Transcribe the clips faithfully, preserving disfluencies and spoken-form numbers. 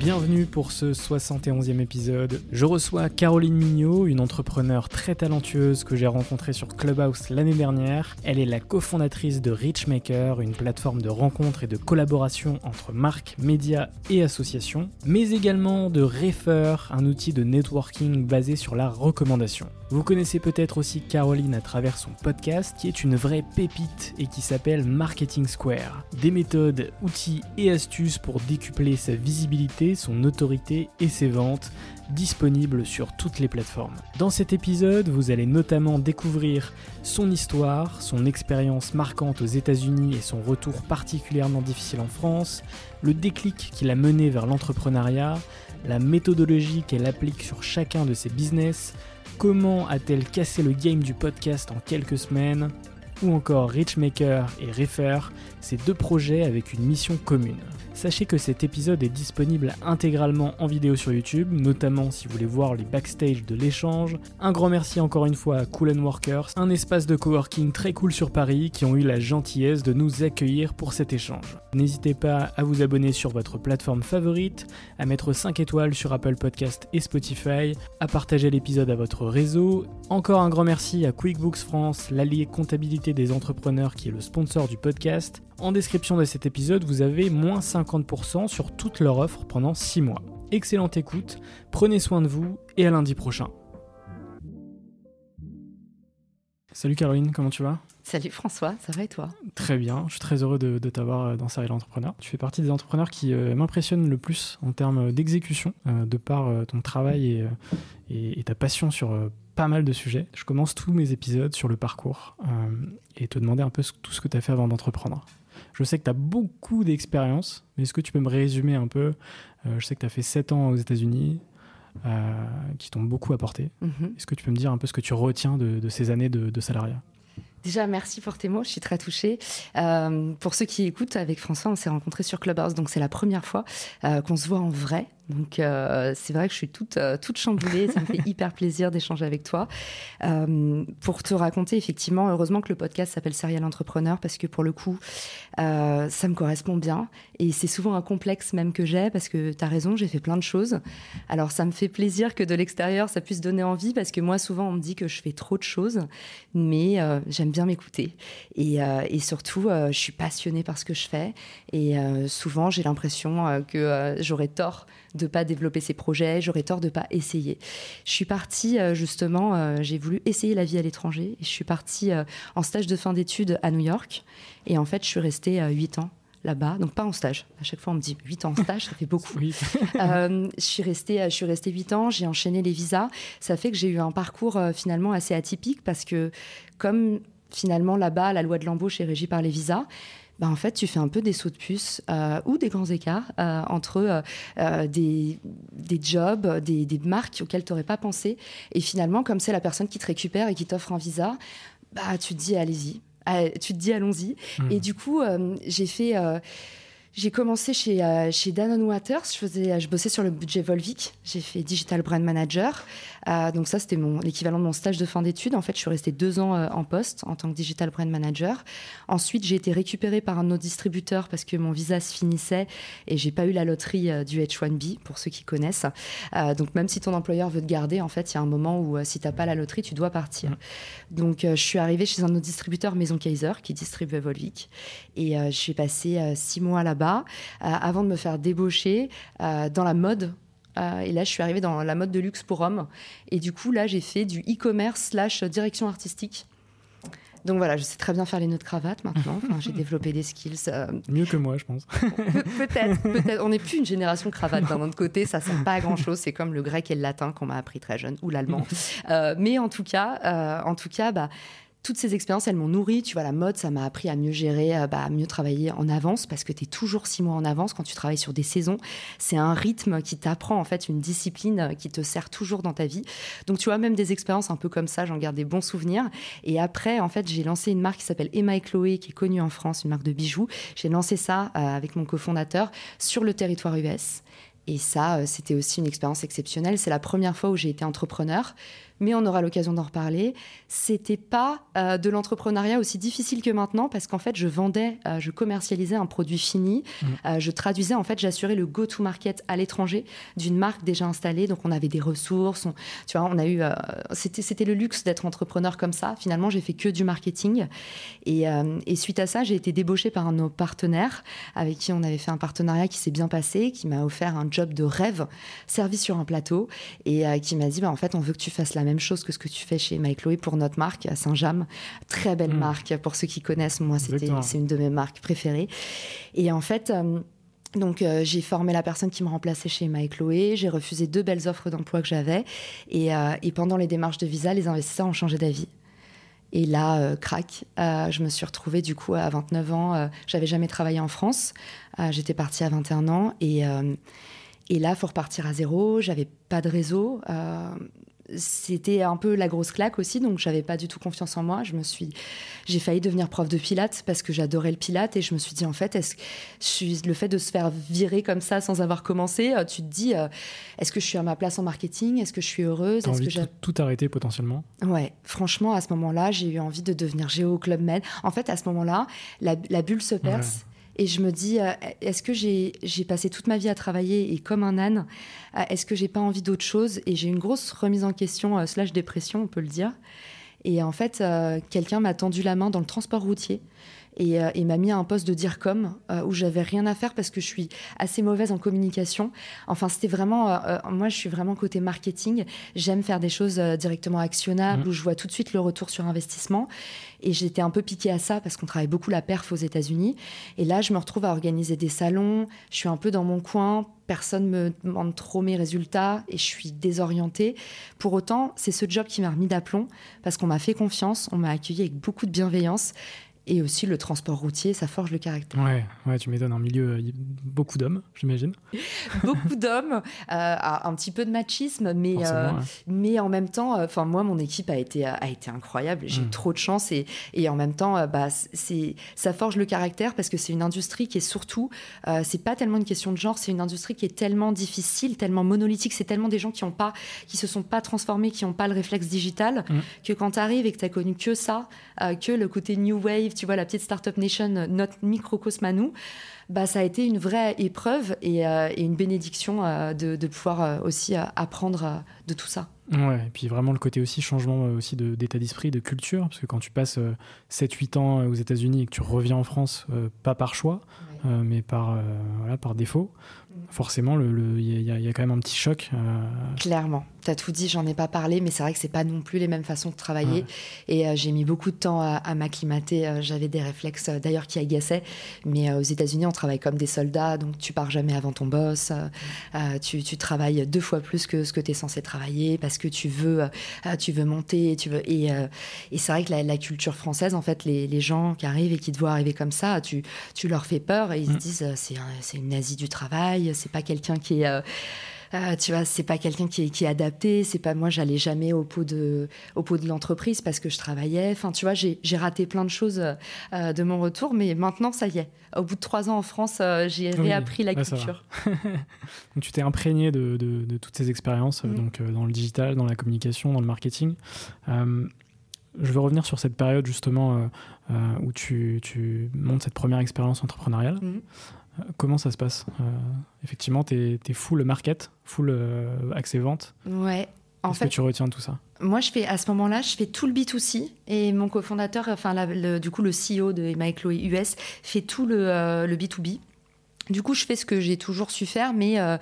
Bienvenue pour ce soixante et onzième épisode. Je reçois Caroline Mignot, une entrepreneure très talentueuse que j'ai rencontrée sur Clubhouse l'année dernière. Elle est la cofondatrice de ReachMaker, une plateforme de rencontres et de collaboration entre marques, médias et associations, mais également de Refer, un outil de networking basé sur la recommandation. Vous connaissez peut-être aussi Caroline à travers son podcast, qui est une vraie pépite et qui s'appelle Marketing Square. Des méthodes, outils et astuces pour décupler sa visibilité, son autorité et ses ventes, disponibles sur toutes les plateformes. Dans cet épisode, vous allez notamment découvrir son histoire, son expérience marquante aux États-Unis et son retour particulièrement difficile en France, le déclic qui l'a mené vers l'entrepreneuriat, la méthodologie qu'elle applique sur chacun de ses business, comment a-t-elle cassé le game du podcast en quelques semaines, ou encore ReachMaker et Refer, ces deux projets avec une mission commune. Sachez que cet épisode est disponible intégralement en vidéo sur YouTube, notamment si vous voulez voir les backstage de l'échange. Un grand merci encore une fois à Cool and Workers, un espace de coworking très cool sur Paris qui ont eu la gentillesse de nous accueillir pour cet échange. N'hésitez pas à vous abonner sur votre plateforme favorite, à mettre cinq étoiles sur Apple Podcasts et Spotify, à partager l'épisode à votre réseau. Encore un grand merci à QuickBooks France, l'allié comptabilité des entrepreneurs qui est le sponsor du podcast. En description de cet épisode, vous avez moins cinquante pour cent sur toute leur offre pendant six mois. Excellente écoute, prenez soin de vous et à lundi prochain. Salut Caroline, comment tu vas ? Salut François, ça va et toi ? Très bien, je suis très heureux de, de t'avoir dans Serial Entrepreneur. Tu fais partie des entrepreneurs qui euh, m'impressionnent le plus en termes d'exécution, euh, de par euh, ton travail et, euh, et, et ta passion sur... Euh, pas mal de sujets. Je commence tous mes épisodes sur le parcours euh, et te demander un peu ce, tout ce que tu as fait avant d'entreprendre. Je sais que tu as beaucoup d'expérience, mais est-ce que tu peux me résumer un peu ? euh, Je sais que tu as fait sept ans aux États-Unis euh, qui t'ont beaucoup apporté. Mm-hmm. Est-ce que tu peux me dire un peu ce que tu retiens de, de ces années de, de salariat ? Déjà, merci pour tes mots, je suis très touchée. Euh, pour ceux qui écoutent, avec François, on s'est rencontrés sur Clubhouse, donc c'est la première fois euh, qu'on se voit en vrai. Donc euh, c'est vrai que je suis toute, euh, toute chamboulée, ça me fait hyper plaisir d'échanger avec toi. Euh, pour te raconter, effectivement, heureusement que le podcast s'appelle Serial Entrepreneur, parce que pour le coup, euh, ça me correspond bien. Et c'est souvent un complexe même que j'ai, parce que tu as raison, j'ai fait plein de choses. Alors ça me fait plaisir que de l'extérieur, ça puisse donner envie, parce que moi, souvent, on me dit que je fais trop de choses, mais euh, j'aime bien m'écouter et, euh, et surtout euh, je suis passionnée par ce que je fais et euh, souvent j'ai l'impression euh, que euh, j'aurais tort de pas développer ces projets, j'aurais tort de pas essayer. Je suis partie euh, justement, euh, j'ai voulu essayer la vie à l'étranger et je suis partie euh, en stage de fin d'études à New York et en fait je suis restée euh, huit ans là-bas, donc pas en stage. À chaque fois on me dit huit ans en stage, ça fait beaucoup. Oui. euh, je suis restée, je suis restée huit ans, j'ai enchaîné les visas, ça fait que j'ai eu un parcours euh, finalement assez atypique parce que comme finalement, là-bas, la loi de l'embauche est régie par les visas. Bah en fait, tu fais un peu des sauts de puce euh, ou des grands écarts euh, entre euh, des, des jobs, des, des marques auxquelles tu n'aurais pas pensé. Et finalement, comme c'est la personne qui te récupère et qui t'offre un visa, bah, tu te dis « allez-y euh, ». Tu te dis « allons-y mmh. ». Et du coup, euh, j'ai fait... Euh, J'ai commencé chez, euh, chez Danone Waters, je, faisais, je bossais sur le budget Volvic, j'ai fait Digital Brand Manager, euh, donc ça c'était mon, l'équivalent de mon stage de fin d'études. En fait je suis restée deux ans euh, en poste en tant que Digital Brand Manager. Ensuite j'ai été récupérée par un de nos distributeurs parce que mon visa se finissait et j'ai pas eu la loterie euh, du H un B pour ceux qui connaissent, euh, donc même si ton employeur veut te garder, en fait il y a un moment où euh, si t'as pas la loterie tu dois partir. Donc euh, je suis arrivée chez un de nos distributeurs, Maisons Kayser, qui distribuait Volvic, et euh, je suis passée euh, six mois là-bas Euh, avant de me faire débaucher euh, dans la mode. Euh, et là, je suis arrivée dans la mode de luxe pour hommes. Et du coup, là, j'ai fait du e-commerce slash direction artistique. Donc voilà, je sais très bien faire les nœuds de cravate maintenant. Enfin, j'ai développé des skills. Euh... Mieux que moi, je pense. Pe- peut-être, peut-être. On n'est plus une génération cravate d'un autre côté. Ça ne sert pas à grand-chose. C'est comme le grec et le latin qu'on m'a appris très jeune, ou l'allemand. Euh, mais en tout cas, euh, en tout cas, bah... toutes ces expériences, elles m'ont nourrie. Tu vois, la mode, ça m'a appris à mieux gérer, bah, à mieux travailler en avance, parce que tu es toujours six mois en avance quand tu travailles sur des saisons. C'est un rythme qui t'apprend, en fait, une discipline qui te sert toujours dans ta vie. Donc, tu vois, même des expériences un peu comme ça, j'en garde des bons souvenirs. Et après, en fait, j'ai lancé une marque qui s'appelle Emma et Chloé, qui est connue en France, une marque de bijoux. J'ai lancé ça euh, avec mon cofondateur sur le territoire U S. Et ça, c'était aussi une expérience exceptionnelle. C'est la première fois où j'ai été entrepreneur, mais on aura l'occasion d'en reparler. C'était pas euh, de l'entrepreneuriat aussi difficile que maintenant, parce qu'en fait, je vendais, euh, je commercialisais un produit fini. Mmh. Euh, je traduisais, en fait, j'assurais le go-to-market à l'étranger d'une marque déjà installée. Donc, on avait des ressources. On, tu vois, on a eu. Euh, c'était, c'était le luxe d'être entrepreneur comme ça. Finalement, j'ai fait que du marketing. Et, euh, et suite à ça, j'ai été débauchée par un de nos partenaires, avec qui on avait fait un partenariat qui s'est bien passé, qui m'a offert un job job de rêve, servi sur un plateau, et euh, qui m'a dit bah, en fait on veut que tu fasses la même chose que ce que tu fais chez Emma et Chloé pour notre marque à Saint-James, très belle mmh. marque pour ceux qui connaissent, moi c'était, c'est une de mes marques préférées. Et en fait euh, donc euh, j'ai formé la personne qui me remplaçait chez Emma et Chloé, j'ai refusé deux belles offres d'emploi que j'avais, et, euh, et pendant les démarches de visa, les investisseurs ont changé d'avis. Et là, euh, crac, euh, je me suis retrouvée du coup à vingt-neuf ans, euh, j'avais jamais travaillé en France, euh, j'étais partie à vingt et un ans, et euh, et là, il faut repartir à zéro. J'avais pas de réseau. Euh, c'était un peu la grosse claque aussi, donc j'avais pas du tout confiance en moi. Je me suis, j'ai failli devenir prof de pilates parce que j'adorais le pilates, et je me suis dit en fait, est-ce que je suis, le fait de se faire virer comme ça sans avoir commencé, tu te dis, euh, est-ce que je suis à ma place en marketing, est-ce que je suis heureuse, t'as est-ce envie que j'ai tout, tout arrêté potentiellement. Ouais, franchement, à ce moment-là, j'ai eu envie de devenir géo club med. En fait, à ce moment-là, la, la bulle se perce. Ouais. Et je me dis, euh, est-ce que j'ai, j'ai passé toute ma vie à travailler et comme un âne, euh, est-ce que j'ai pas envie d'autre chose ? Et j'ai une grosse remise en question, euh, slash dépression, on peut le dire. Et en fait, euh, quelqu'un m'a tendu la main dans le transport routier et, euh, et m'a mis à un poste de DIRCOM euh, où j'avais rien à faire parce que je suis assez mauvaise en communication. Enfin, c'était vraiment... Euh, moi, je suis vraiment côté marketing. J'aime faire des choses euh, directement actionnables mmh. où je vois tout de suite le retour sur investissement. Et j'étais un peu piquée à ça parce qu'on travaille beaucoup la perf aux États-Unis. Et là, je me retrouve à organiser des salons. Je suis un peu dans mon coin. Personne ne me demande trop mes résultats et je suis désorientée. Pour autant, c'est ce job qui m'a remis d'aplomb parce qu'on m'a fait confiance, on m'a accueillie avec beaucoup de bienveillance. Et aussi, le transport routier, ça forge le caractère. Ouais, ouais, tu m'étonnes, un milieu, beaucoup d'hommes, j'imagine. Beaucoup d'hommes, euh, un petit peu de machisme, mais, euh, ouais. mais en même temps, euh, moi, mon équipe a été, a été incroyable. J'ai mmh. trop de chance et, et en même temps, euh, bah, c'est, ça forge le caractère parce que c'est une industrie qui est surtout, euh, c'est pas tellement une question de genre, c'est une industrie qui est tellement difficile, tellement monolithique, c'est tellement des gens qui ont pas, qui se sont pas transformés, qui n'ont pas le réflexe digital, mmh. que quand tu arrives et que tu as connu que ça, euh, que le côté New Wave, tu vois, la petite Startup Nation, notre microcosme à nous, bah, ça a été une vraie épreuve et, euh, et une bénédiction euh, de, de pouvoir euh, aussi euh, apprendre euh, de tout ça. Ouais, et puis vraiment le côté aussi changement euh, aussi de, d'état d'esprit, de culture, parce que quand tu passes euh, sept huit ans aux États-Unis et que tu reviens en France, euh, pas par choix, ouais. euh, mais par, euh, voilà, par défaut, mmh. forcément, le, le, y, y, y a quand même un petit choc. Euh... Clairement, tu as tout dit, j'en ai pas parlé, mais c'est vrai que c'est pas non plus les mêmes façons de travailler. Ouais. Et euh, j'ai mis beaucoup de temps à, à m'acclimater, euh, j'avais des réflexes euh, d'ailleurs qui agaçaient, mais euh, aux États-Unis, on travaille comme des soldats, donc tu pars jamais avant ton boss, euh, mmh. euh, tu, tu travailles deux fois plus que ce que tu es censé travailler, parce parce que tu veux, tu veux monter, tu veux... Et, et c'est vrai que la, la culture française, en fait, les, les gens qui arrivent et qui te voient arriver comme ça, tu, tu leur fais peur et ils mmh. se disent c'est, un, c'est une nazie du travail, c'est pas quelqu'un qui est... Euh, Euh, tu vois, c'est pas quelqu'un qui est, qui est adapté, c'est pas moi, j'allais jamais au pot de, au pot de l'entreprise parce que je travaillais. Enfin, tu vois, j'ai, j'ai raté plein de choses euh, de mon retour, mais maintenant, ça y est. Au bout de trois ans en France, euh, j'ai oui, réappris la bah culture. Donc, tu t'es imprégné de, de, de toutes ces expériences, mmh. donc, euh, dans le digital, dans la communication, dans le marketing. Euh, je veux revenir sur cette période, justement, euh, euh, où tu, tu montes cette première expérience entrepreneuriale. Mmh. Comment ça se passe ? euh, Effectivement, t'es, t'es full market, full euh, accès vente. Ouais. En Est-ce fait, que tu retiens tout ça ? Moi, je fais, à ce moment-là, je fais tout le B deux C et mon cofondateur, enfin, la, le, du coup, le C E O de Emma et Chloé U S fait tout le, euh, le B deux B. Du coup, je fais ce que j'ai toujours su faire, mais... Euh,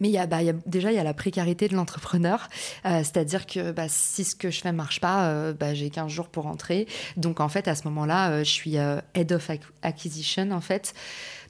Mais il y a, bah, il y a, déjà, il y a la précarité de l'entrepreneur. Euh, c'est-à-dire que bah, si ce que je fais ne marche pas, euh, bah, j'ai quinze jours pour rentrer. Donc, en fait, à ce moment-là, euh, je suis euh, Head of Acquisition, en fait.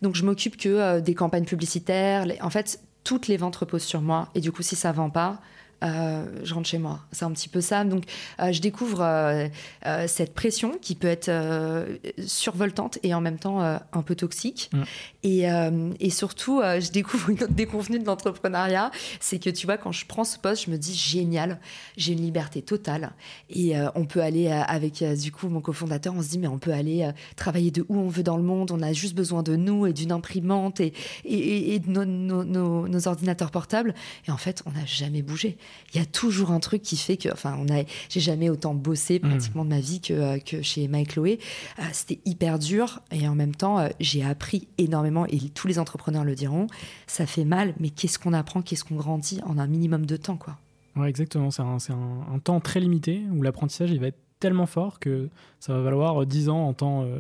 Donc, je m'occupe que euh, des campagnes publicitaires. Les... En fait, toutes les ventes reposent sur moi. Et du coup, si ça ne vend pas... Euh, je rentre chez moi, c'est un petit peu ça. Donc euh, je découvre euh, euh, cette pression qui peut être euh, survoltante et en même temps euh, un peu toxique. Mmh. Et, euh, et surtout, euh, je découvre une autre déconvenue de l'entrepreneuriat, c'est que tu vois, quand je prends ce poste, je me dis génial, j'ai une liberté totale. Et euh, on peut aller euh, avec euh, du coup mon cofondateur, on se dit mais on peut aller euh, travailler de où on veut dans le monde. On a juste besoin de nous et d'une imprimante et, et, et de nos, nos, nos, nos ordinateurs portables. Et en fait, on n'a jamais bougé. Il y a toujours un truc qui fait que, enfin, on a, j'ai jamais autant bossé pratiquement de ma vie que, que chez Emma et Chloé. Euh, c'était hyper dur et en même temps, euh, j'ai appris énormément et tous les entrepreneurs le diront. Ça fait mal, mais qu'est-ce qu'on apprend, qu'est-ce qu'on grandit en un minimum de temps, quoi. Ouais, exactement. C'est un, c'est un, un temps très limité où l'apprentissage, il va être tellement fort que ça va valoir dix ans en temps... Euh...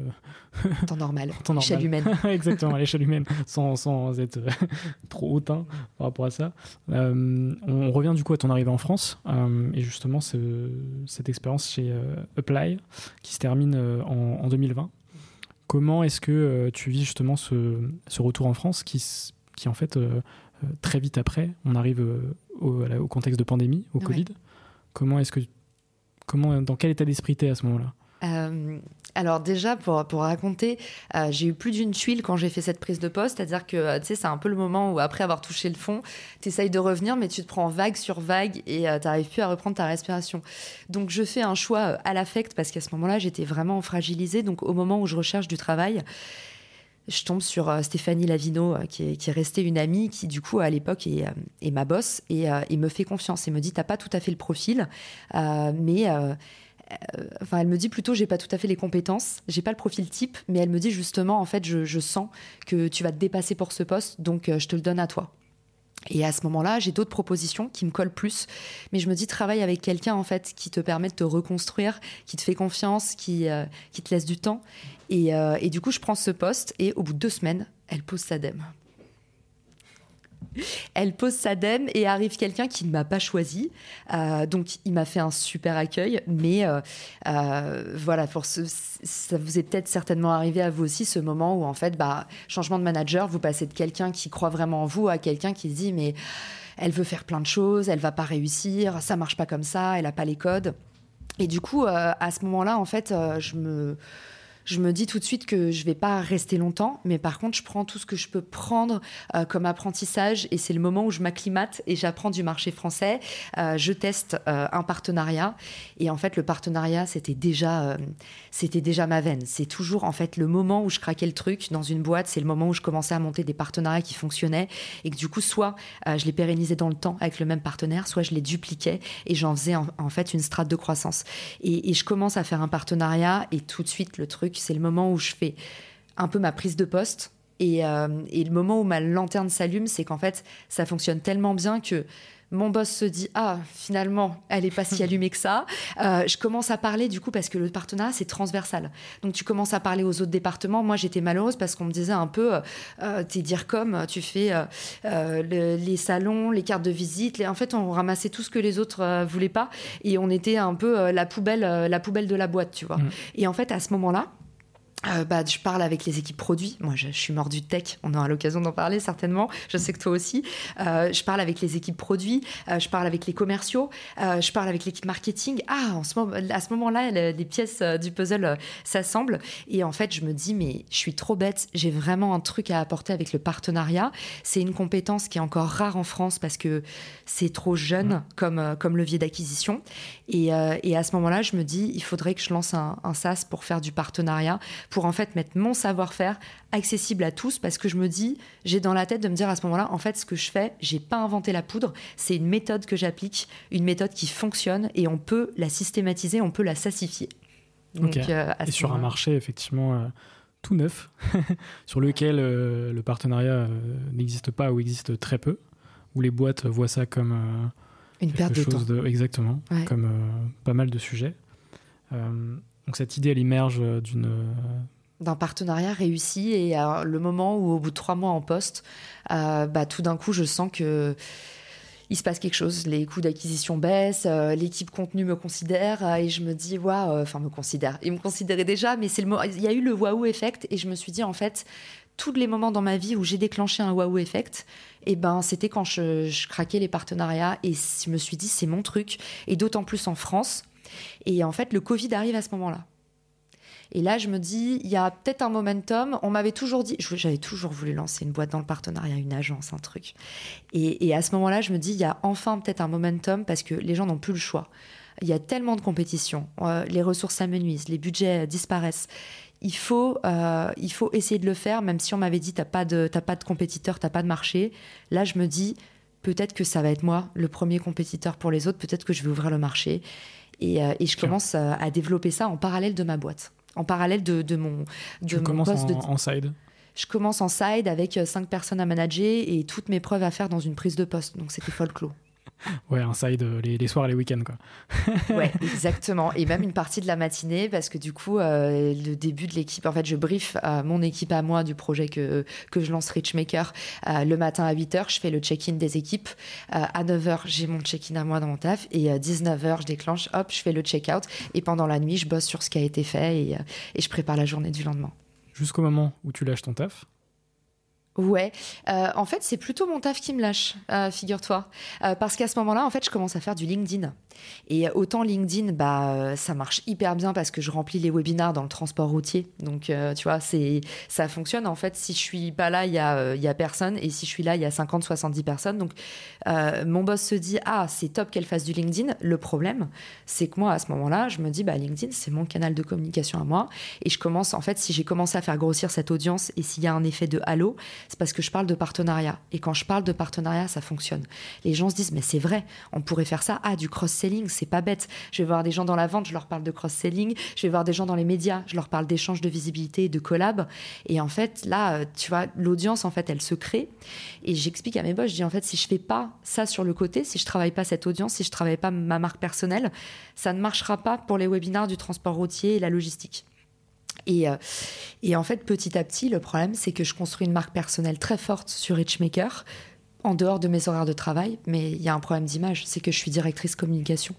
temps normal, en temps normal. L'échelle humaine. Exactement, à l'échelle humaine, sans, sans être trop hautain par rapport à ça. Euh, on revient du coup à ton arrivée en France, euh, et justement ce, cette expérience chez euh, Apply, qui se termine euh, en, en deux mille vingt. Comment est-ce que euh, tu vis justement ce, ce retour en France qui, qui en fait, euh, très vite après, on arrive euh, au, au contexte de pandémie, au ouais. Covid. Comment est-ce que Comment, dans quel état d'esprit t'es à ce moment-là ? euh, Alors déjà, pour, pour raconter, euh, j'ai eu plus d'une tuile quand j'ai fait cette prise de poste. C'est-à-dire que c'est un peu le moment où, après avoir touché le fond, t'essayes de revenir, mais tu te prends vague sur vague et euh, t'arrives plus à reprendre ta respiration. Donc, je fais un choix à l'affect parce qu'à ce moment-là, j'étais vraiment fragilisée. Donc, au moment où je recherche du travail... Je tombe sur euh, Stéphanie Lavino, euh, qui, est, qui est restée une amie, qui du coup à l'époque est, euh, est ma boss et, euh, et me fait confiance. Elle me dit t'as pas tout à fait le profil, euh, mais euh, euh, enfin elle me dit plutôt j'ai pas tout à fait les compétences, j'ai pas le profil type, mais elle me dit justement en fait je, je sens que tu vas te dépasser pour ce poste, donc euh, je te le donne à toi. Et à ce moment-là, j'ai d'autres propositions qui me collent plus. Mais je me dis, travaille avec quelqu'un, en fait, qui te permet de te reconstruire, qui te fait confiance, qui, euh, qui te laisse du temps. Et, euh, et du coup, je prends ce poste. Et au bout de deux semaines, elle pose sa dème. Elle pose sa dème et arrive quelqu'un qui ne m'a pas choisi. Euh, donc, il m'a fait un super accueil. Mais euh, euh, voilà, pour ce, ça vous est peut-être certainement arrivé à vous aussi, ce moment où, en fait, bah, changement de manager, vous passez de quelqu'un qui croit vraiment en vous à quelqu'un qui se dit « mais elle veut faire plein de choses, elle ne va pas réussir, ça ne marche pas comme ça, elle n'a pas les codes ». Et du coup, euh, à ce moment-là, en fait, euh, je me... Je me dis tout de suite que je ne vais pas rester longtemps, mais par contre, je prends tout ce que je peux prendre euh, comme apprentissage et c'est le moment où je m'acclimate et j'apprends du marché français. Euh, je teste euh, un partenariat et en fait, le partenariat, c'était déjà, euh, c'était déjà ma veine. C'est toujours en fait le moment où je craquais le truc dans une boîte, c'est le moment où je commençais à monter des partenariats qui fonctionnaient et que du coup, soit euh, je les pérennisais dans le temps avec le même partenaire, soit je les dupliquais et j'en faisais en, en fait une strate de croissance. Et, et je commence à faire un partenariat et tout de suite, le truc, c'est le moment où je fais un peu ma prise de poste et, euh, et le moment où ma lanterne s'allume, c'est qu'en fait, ça fonctionne tellement bien que mon boss se dit « Ah, finalement, elle n'est pas si allumée que ça. Euh, » Je commence à parler du coup parce que le partenariat, c'est transversal. Donc, tu commences à parler aux autres départements. Moi, j'étais malheureuse parce qu'on me disait un peu euh, « T'es dire comme, tu fais euh, euh, le, les salons, les cartes de visite. » En fait, on ramassait tout ce que les autres euh, voulaient pas et on était un peu euh, la, poubelle, euh, la poubelle de la boîte, tu vois. Mmh. Et en fait, à ce moment-là, Euh, bah, je parle avec les équipes produits. Moi, je, je suis mort du tech. On aura l'occasion d'en parler certainement. Je sais que toi aussi. Euh, je parle avec les équipes produits. Euh, je parle avec les commerciaux. Euh, je parle avec l'équipe marketing. Ah, en ce moment, à ce moment-là, les, les pièces du puzzle euh, s'assemblent. Et en fait, je me dis, mais je suis trop bête. J'ai vraiment un truc à apporter avec le partenariat. C'est une compétence qui est encore rare en France parce que c'est trop jeune mmh. comme, comme levier d'acquisition. Et, euh, et à ce moment-là, je me dis, il faudrait que je lance un, un SaaS pour faire du partenariat, pour en fait mettre mon savoir-faire accessible à tous, parce que je me dis, j'ai dans la tête de me dire à ce moment-là, en fait, ce que je fais, j'ai pas inventé la poudre, c'est une méthode que j'applique, une méthode qui fonctionne, et on peut la systématiser, on peut la sassifier. Donc, okay. euh, et sur un marché, effectivement, euh, tout neuf, sur lequel euh, le partenariat euh, n'existe pas ou existe très peu, où les boîtes voient ça comme euh, une perte de temps. De, exactement, ouais. comme euh, pas mal de sujets. Euh, Donc cette idée, elle émerge d'une... d'un partenariat réussi, et à le moment où, au bout de trois mois en poste, euh, bah, tout d'un coup, je sens que... il se passe quelque chose, les coûts d'acquisition baissent, euh, l'équipe contenu me considère, euh, et je me dis, waouh, enfin, me considère. Ils me considéraient déjà, mais c'est le mo- il y a eu le waouh effect, et je me suis dit, en fait, tous les moments dans ma vie où j'ai déclenché un waouh effect, et eh ben, c'était quand je, je craquais les partenariats, et je me suis dit, c'est mon truc, et d'autant plus en France. Et en fait, le Covid arrive à ce moment-là. Et là, je me dis, il y a peut-être un momentum. On m'avait toujours dit, j'avais toujours voulu lancer une boîte dans le partenariat, une agence, un truc. Et, et à ce moment-là, je me dis, il y a enfin peut-être un momentum, parce que les gens n'ont plus le choix. Il y a tellement de compétition. Les ressources s'amenuisent, les budgets disparaissent. Il faut, euh, il faut essayer de le faire, même si on m'avait dit, t'as pas de, t'as pas de compétiteur, t'as pas de marché. Là, je me dis, peut-être que ça va être moi, le premier compétiteur pour les autres. Peut-être que je vais ouvrir le marché. Et, euh, et je commence euh, à développer ça en parallèle de ma boîte, en parallèle de, de mon, de mon commences poste. Tu commences en side ? Je commence en side avec cinq personnes à manager et toutes mes preuves à faire dans une prise de poste. Donc, c'était folklore. Ouais, un side euh, les, les soirs et les week-ends, quoi. Ouais, exactement. Et même une partie de la matinée, parce que du coup, euh, le début de l'équipe... En fait, je briefe euh, mon équipe à moi du projet que, que je lance, ReachMaker. Euh, le matin à huit heures, je fais le check-in des équipes. Euh, à neuf heures, j'ai mon check-in à moi dans mon taf. Et à dix-neuf heures, je déclenche, hop, je fais le check-out. Et pendant la nuit, je bosse sur ce qui a été fait et, et je prépare la journée du lendemain. Jusqu'au moment où tu lâches ton taf ? Ouais, euh, en fait, c'est plutôt mon taf qui me lâche, euh, figure-toi. Euh, parce qu'à ce moment-là, en fait, je commence à faire du LinkedIn. Et autant LinkedIn, bah, ça marche hyper bien parce que je remplis les webinars dans le transport routier. Donc, euh, tu vois, c'est, ça fonctionne. En fait, si je suis pas là, il y a, il y a personne. Et si je suis là, il y a cinquante, soixante-dix personnes. Donc, euh, mon boss se dit, ah, c'est top qu'elle fasse du LinkedIn. Le problème, c'est que moi, à ce moment-là, je me dis, bah, LinkedIn, c'est mon canal de communication à moi. Et je commence, en fait, si j'ai commencé à faire grossir cette audience et s'il y a un effet de halo, c'est parce que je parle de partenariat. Et quand je parle de partenariat, ça fonctionne. Les gens se disent, mais c'est vrai, on pourrait faire ça. Ah, du cross-selling, c'est pas bête. Je vais voir des gens dans la vente, je leur parle de cross-selling. Je vais voir des gens dans les médias, je leur parle d'échanges de visibilité et de collab. Et en fait, là, tu vois, l'audience, en fait, elle se crée. Et j'explique à mes boss, je dis, en fait, si je fais pas ça sur le côté, si je travaille pas cette audience, si je travaille pas ma marque personnelle, ça ne marchera pas pour les webinars du transport routier et la logistique. Et, et en fait, petit à petit, le problème, c'est que je construis une marque personnelle très forte sur ReachMaker, en dehors de mes horaires de travail, mais il y a un problème d'image, c'est que je suis directrice communication.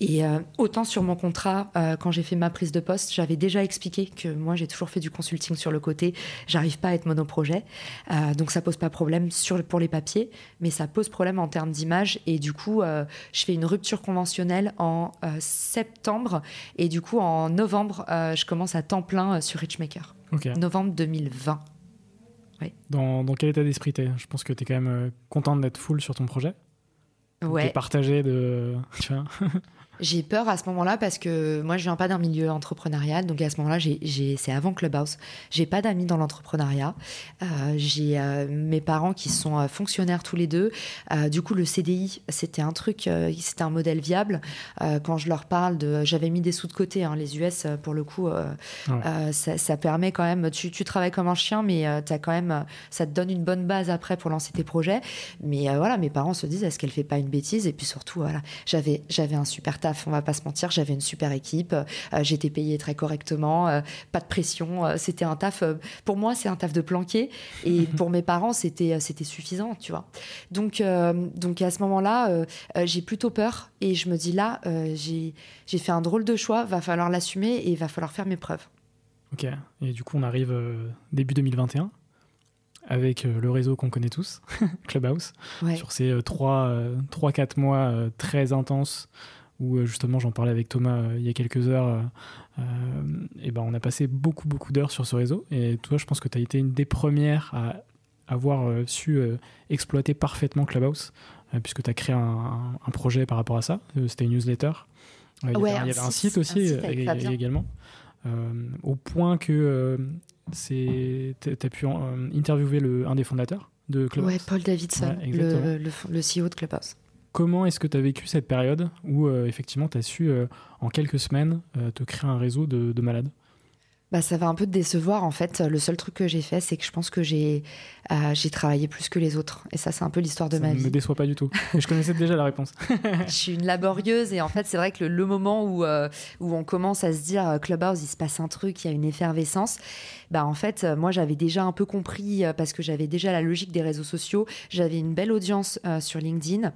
Et euh, autant sur mon contrat, euh, quand j'ai fait ma prise de poste, j'avais déjà expliqué que moi, j'ai toujours fait du consulting sur le côté, j'arrive pas à être monoprojet, euh, donc ça pose pas problème sur, pour les papiers, mais ça pose problème en termes d'image, et du coup, euh, je fais une rupture conventionnelle en euh, septembre, et du coup, en novembre, euh, je commence à temps plein euh, sur ReachMaker. Okay. Novembre deux mille vingt. Oui. Dans, dans quel état d'esprit t'es ? Je pense que t'es quand même euh, contente d'être full sur ton projet. Ouais. T'es partagée de... J'ai peur à ce moment-là parce que moi, je viens pas d'un milieu entrepreneurial. Donc, à ce moment-là, j'ai, j'ai, c'est avant Clubhouse. J'ai pas d'amis dans l'entrepreneuriat. Euh, j'ai euh, mes parents qui sont euh, fonctionnaires tous les deux. Euh, du coup, le C D I, c'était un truc, euh, c'était un modèle viable. Euh, quand je leur parle de... J'avais mis des sous de côté. Hein, les U S, pour le coup, euh, ouais. euh, ça, ça permet quand même... Tu, tu travailles comme un chien, mais euh, t'as quand même, ça te donne une bonne base après pour lancer tes projets. Mais euh, voilà, mes parents se disent, est-ce qu'elle fait pas une bêtise ? Et puis surtout, voilà, j'avais, j'avais un super taf. On va pas se mentir, j'avais une super équipe, euh, j'étais payée très correctement, euh, pas de pression, euh, c'était un taf, euh, pour moi c'est un taf de planqué, et pour mes parents c'était, euh, c'était suffisant, tu vois. Donc, euh, donc à ce moment-là, euh, euh, j'ai plutôt peur, et je me dis là, euh, j'ai, j'ai fait un drôle de choix, va falloir l'assumer et va falloir faire mes preuves. Ok, et du coup on arrive euh, début deux mille vingt et un avec euh, le réseau qu'on connaît tous, Clubhouse, ouais. Sur ces euh, trois à quatre mois euh, très intenses où euh, justement j'en parlais avec Thomas euh, il y a quelques heures, euh, euh, et ben on a passé beaucoup beaucoup d'heures sur ce réseau, et toi je pense que tu as été une des premières à avoir euh, su euh, exploiter parfaitement Clubhouse, euh, puisque tu as créé un, un, un projet par rapport à ça, euh, c'était une newsletter, euh, ouais, il y avait un, un site aussi, un site avec Fabien également. Euh, au point que euh, c'est, t'as pu euh, interviewer le, un des fondateurs de Clubhouse. Ouais, Paul Davidson, ouais, le, le, le C E O de Clubhouse. Comment est-ce que t'as vécu cette période où euh, effectivement t'as su euh, en quelques semaines euh, te créer un réseau de, de malades? Bah, ça va un peu te décevoir en fait. Le seul truc que j'ai fait, c'est que je pense que j'ai, euh, j'ai travaillé plus que les autres. Et ça, c'est un peu l'histoire de ça ma vie. Ça ne me déçoit pas du tout. Et je connaissais déjà la réponse. Je suis une laborieuse, et en fait, c'est vrai que le, le moment où, euh, où on commence à se dire Clubhouse, il se passe un truc, il y a une effervescence, bah, en fait, moi, j'avais déjà un peu compris euh, parce que j'avais déjà la logique des réseaux sociaux. J'avais une belle audience euh, sur LinkedIn.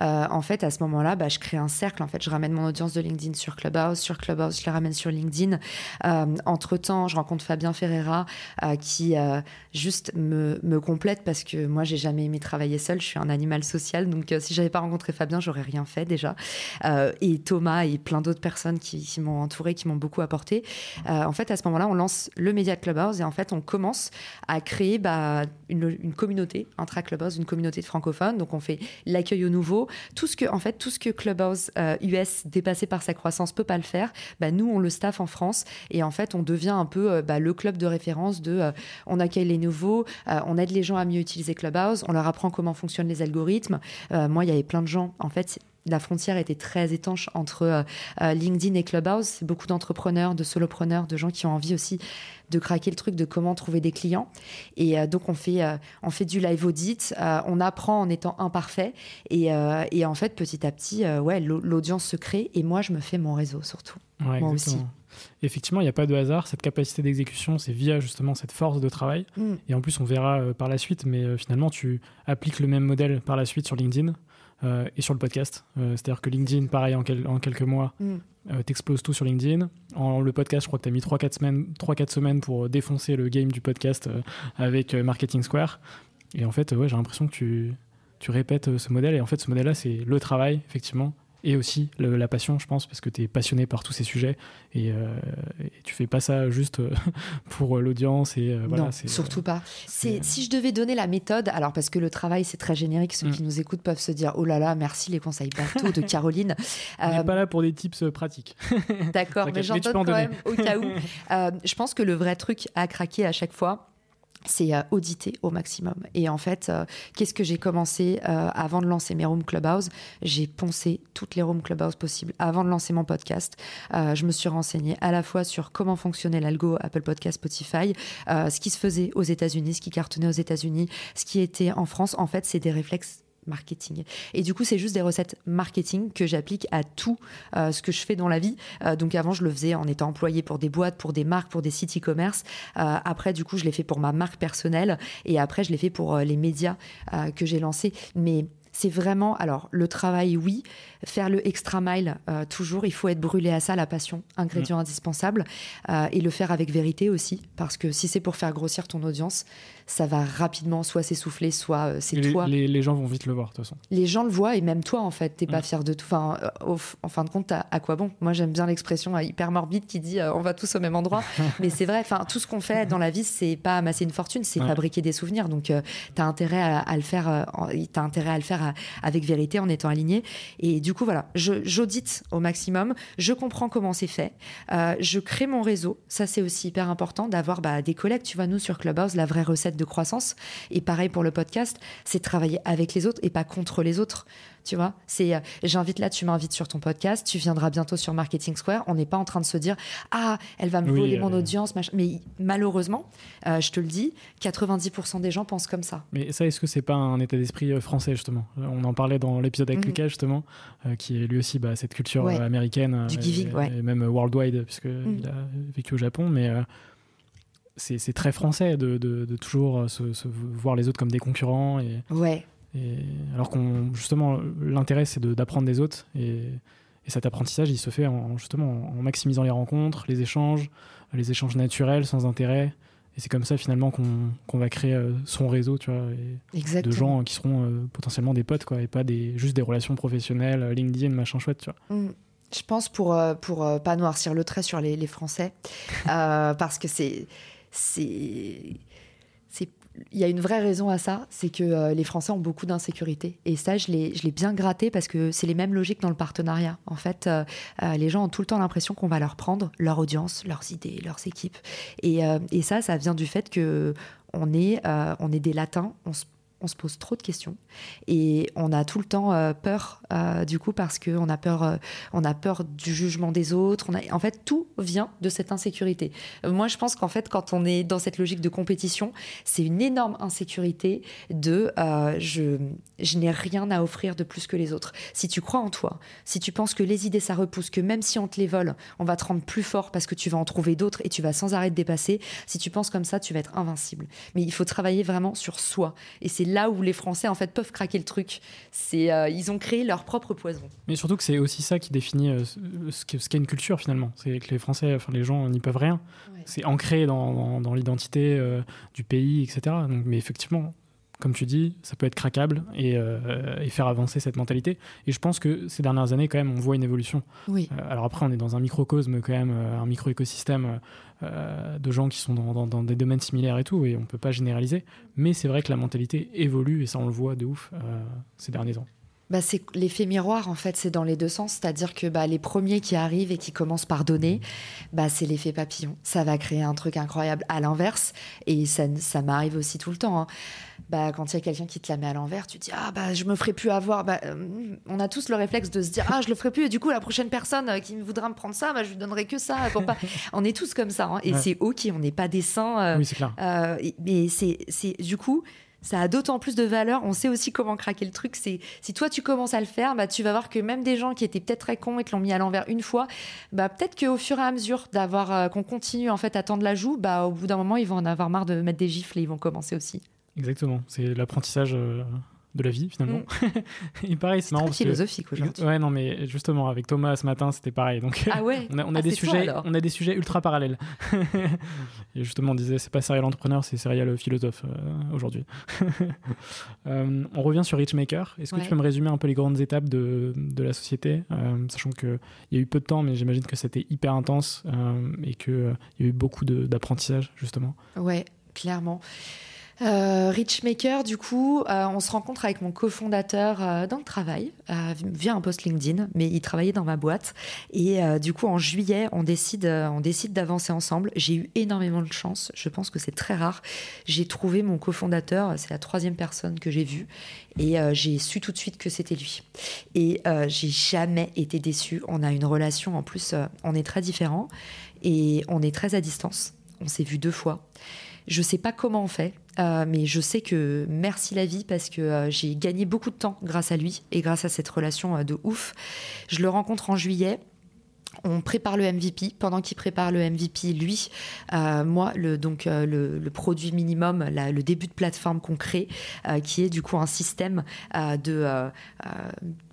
Euh, en fait, à ce moment-là, bah, je crée un cercle. En fait, je ramène mon audience de LinkedIn sur Clubhouse. Sur Clubhouse, je la ramène sur LinkedIn. Euh, entre temps, je rencontre Fabien Ferreira euh, qui euh, juste me, me complète, parce que moi j'ai jamais aimé travailler seule, je suis un animal social, donc euh, si j'avais pas rencontré Fabien, j'aurais rien fait déjà, euh, et Thomas et plein d'autres personnes qui, qui m'ont entourée, qui m'ont beaucoup apporté. Euh, en fait, à ce moment-là, on lance le média de Clubhouse, et en fait on commence à créer bah, une, une communauté intra Clubhouse, une communauté de francophones. Donc on fait l'accueil aux nouveaux, tout ce que, en fait, tout ce que Clubhouse euh, U S, dépassé par sa croissance, peut pas le faire, bah, nous on le staff en France, et en fait on devient un peu bah, le club de référence de euh, on accueille les nouveaux, euh, on aide les gens à mieux utiliser Clubhouse, on leur apprend comment fonctionnent les algorithmes. Euh, moi, il y avait plein de gens, en fait. La frontière était très étanche entre euh, euh, LinkedIn et Clubhouse. Beaucoup d'entrepreneurs, de solopreneurs, de gens qui ont envie aussi de craquer le truc de comment trouver des clients. Et euh, donc, on fait, euh, on fait du live audit. Euh, on apprend en étant imparfait. Et, euh, et en fait, petit à petit, euh, ouais, l'audience se crée. Et moi, je me fais mon réseau surtout. Ouais, moi exactement. Aussi. Effectivement, il n'y a pas de hasard. Cette capacité d'exécution, c'est via justement cette force de travail. Mmh. Et en plus, on verra euh, par la suite. Mais euh, finalement, tu appliques le même modèle par la suite sur LinkedIn. Euh, et sur le podcast, euh, c'est-à-dire que LinkedIn, pareil, en, quel, en quelques mois, mm. euh, t'exploses tout sur LinkedIn. En, le podcast, je crois que t'as mis trois à quatre semaines pour défoncer le game du podcast euh, avec euh, Marketing Square. Et en fait, euh, ouais, j'ai l'impression que tu, tu répètes euh, ce modèle. Et en fait, ce modèle-là, c'est le travail, effectivement, et aussi le, la passion, je pense, parce que t'es passionné par tous ces sujets. Et, euh, et tu fais pas ça juste euh, pour euh, l'audience. Et, euh, voilà, non, c'est, surtout euh, pas. C'est, c'est, euh... Si je devais donner la méthode, alors parce que le travail, c'est très générique, ceux mmh. qui nous écoutent peuvent se dire « Oh là là, merci les conseils bateaux de Caroline. » On n'est euh, pas là pour des tips pratiques. D'accord, mais j'entends quand même au cas où. euh, je pense que le vrai truc à craquer à chaque fois, c'est euh, auditer au maximum. Et en fait, euh, qu'est-ce que j'ai commencé euh, avant de lancer mes rooms Clubhouse? J'ai poncé toutes les rooms Clubhouse possibles avant de lancer mon podcast. Euh, je me suis renseignée à la fois sur comment fonctionnait l'algo Apple Podcasts, Spotify, euh, ce qui se faisait aux États-Unis, ce qui cartonnait aux États-Unis, ce qui était en France. En fait, c'est des réflexes marketing. Et du coup, c'est juste des recettes marketing que j'applique à tout euh, ce que je fais dans la vie. Euh, donc avant, je le faisais en étant employée pour des boîtes, pour des marques, pour des sites e-commerce. Euh, après, du coup, je l'ai fait pour ma marque personnelle, et après, je l'ai fait pour euh, les médias euh, que j'ai lancés. Mais c'est vraiment, alors, le travail, oui, faire le extra mile, euh, toujours, il faut être brûlé à ça, la passion, ingrédient mmh. indispensable, euh, et le faire avec vérité aussi, parce que si c'est pour faire grossir ton audience, ça va rapidement soit s'essouffler, soit euh, c'est les, toi. Les, les gens vont vite le voir, de toute façon. Les gens le voient, et même toi, en fait, t'es mmh. pas fier de tout. Enfin, euh, au, en fin de compte, à quoi bon? Moi, j'aime bien l'expression euh, hyper morbide qui dit euh, on va tous au même endroit, mais c'est vrai, enfin, tout ce qu'on fait dans la vie, c'est pas amasser une fortune, c'est ouais. fabriquer des souvenirs, donc euh, t'as intérêt à, à le faire, euh, t'as intérêt à le faire avec vérité, en étant aligné. Et du coup, voilà, je, j'audite au maximum, je comprends comment c'est fait, euh, je crée mon réseau. Ça, c'est aussi hyper important d'avoir bah, des collègues. Tu vois, nous, sur Clubhouse, la vraie recette de croissance, et pareil pour le podcast, c'est travailler avec les autres et pas contre les autres. Tu vois, c'est euh, j'invite là, tu m'invites sur ton podcast, tu viendras bientôt sur Marketing Square. On n'est pas en train de se dire ah, elle va me oui, voler euh... mon audience, machin. Mais malheureusement, euh, je te le dis, quatre-vingt-dix pour cent des gens pensent comme ça. Mais ça, est-ce que c'est pas un état d'esprit français, justement? On en parlait dans l'épisode avec mmh. Lucas, justement, euh, qui est lui aussi bah, cette culture ouais. américaine du giving, et, ouais. et même worldwide, puisque mmh. il a vécu au Japon, mais euh, c'est, c'est très français de, de, de toujours se, se voir les autres comme des concurrents. Et... ouais. Et alors qu'on, justement, l'intérêt, c'est de, d'apprendre des autres et, Et cet apprentissage, il se fait en, justement en maximisant les rencontres, les échanges, les échanges naturels, sans intérêt. Et c'est comme ça, finalement, qu'on, qu'on va créer son réseau, tu vois, et de gens qui seront euh, potentiellement des potes, quoi, et pas des, juste des relations professionnelles, LinkedIn, machin chouette, tu vois. Mm. Je pense, pour ne pour pas noircir le trait sur les, les Français, euh, parce que c'est... c'est... c'est... Il y a une vraie raison à ça, c'est que euh, les Français ont beaucoup d'insécurité. Et ça, je l'ai, je l'ai bien gratté parce que c'est les mêmes logiques dans le partenariat. En fait, euh, euh, les gens ont tout le temps l'impression qu'on va leur prendre leur audience, leurs idées, leurs équipes. Et, euh, et ça, ça vient du fait qu'on est, euh, on est des Latins, on se on se pose trop de questions et on a tout le temps euh, peur euh, du coup parce qu'on a peur, euh, on a peur du jugement des autres. On a, en fait, tout vient de cette insécurité. Euh, moi, je pense qu'en fait, quand on est dans cette logique de compétition, c'est une énorme insécurité de euh, je, je n'ai rien à offrir de plus que les autres. Si tu crois en toi, si tu penses que les idées, ça repousse, que même si on te les vole, on va te rendre plus fort parce que tu vas en trouver d'autres et tu vas sans arrêt te dépasser. Si tu penses comme ça, tu vas être invincible. Mais il faut travailler vraiment sur soi. Et c'est là où les Français, en fait, peuvent craquer le truc. C'est, euh, ils ont créé leur propre poison. Mais surtout que c'est aussi ça qui définit euh, ce, qu'est, ce qu'est une culture, finalement. C'est que les Français, enfin, les gens n'y peuvent rien. Ouais. C'est ancré dans, dans, dans l'identité euh, du pays, et cetera. Donc, mais effectivement, comme tu dis, ça peut être craquable et, euh, et faire avancer cette mentalité. Et je pense que ces dernières années, quand même, on voit une évolution. Oui. Euh, alors après, on est dans un microcosme, quand même, un micro-écosystème euh, de gens qui sont dans, dans, dans des domaines similaires et tout, et on ne peut pas généraliser. Mais c'est vrai que la mentalité évolue, et ça, on le voit de ouf euh, ces derniers ans. Bah, c'est l'effet miroir, en fait, c'est dans les deux sens. C'est-à-dire que bah, les premiers qui arrivent et qui commencent par donner, bah, c'est l'effet papillon. Ça va créer un truc incroyable. À l'inverse, et ça, ça m'arrive aussi tout le temps, hein. Bah, quand il y a quelqu'un qui te la met à l'envers, tu te dis « Ah, bah, je me ferai plus avoir. Bah, » euh, on a tous le réflexe de se dire « Ah, je le ferai plus. » Et du coup, la prochaine personne qui voudra me prendre ça, bah, je lui donnerai que ça. Pour pas... On est tous comme ça. Hein. Et ouais. C'est OK, on n'est pas des saints. Euh, oui, c'est clair. Euh, mais c'est, c'est, du coup... Ça a d'autant plus de valeur. On sait aussi comment craquer le truc. C'est, si toi, tu commences à le faire, bah, tu vas voir que même des gens qui étaient peut-être très cons et te l'ont mis à l'envers une fois, bah, peut-être qu'au fur et à mesure d'avoir, euh, qu'on continue en fait, à tendre la joue, bah, au bout d'un moment, ils vont en avoir marre de mettre des gifles et ils vont commencer aussi. Exactement. C'est l'apprentissage euh, de la vie, finalement. Mmh. Et pareil, c'est, c'est marrant. C'est philosophique aujourd'hui. Ouais, non, mais justement, avec Thomas ce matin, c'était pareil. Donc, ah ouais on a, on a ah, des sujets, toi, on a des sujets ultra parallèles. Et justement, on disait, c'est pas serial entrepreneur, c'est serial philosophe euh, aujourd'hui. euh, on revient sur ReachMaker. Est-ce que ouais. tu peux me résumer un peu les grandes étapes de, de la société, euh, sachant qu'il y a eu peu de temps, mais j'imagine que c'était hyper intense euh, et qu'il euh, y a eu beaucoup de, d'apprentissage, justement. Ouais, clairement. Euh, ReachMaker, du coup, euh, on se rencontre avec mon cofondateur euh, dans le travail, euh, via un post LinkedIn, mais il travaillait dans ma boîte. Et euh, du coup, en juillet, on décide, euh, on décide d'avancer ensemble. J'ai eu énormément de chance. Je pense que c'est très rare. J'ai trouvé mon cofondateur. C'est la troisième personne que j'ai vue. Et euh, j'ai su tout de suite que c'était lui. Et euh, j'ai jamais été déçue. On a une relation. En plus, euh, on est très différents et on est très à distance. On s'est vus deux fois. Je sais pas comment on fait, euh, mais je sais que merci la vie parce que euh, j'ai gagné beaucoup de temps grâce à lui et grâce à cette relation euh, de ouf. Je le rencontre en juillet. On prépare le M V P. Pendant qu'il prépare le M V P, lui, euh, moi, le, donc euh, le, le produit minimum, la, le début de plateforme qu'on crée, euh, qui est du coup un système euh, de... Euh, euh,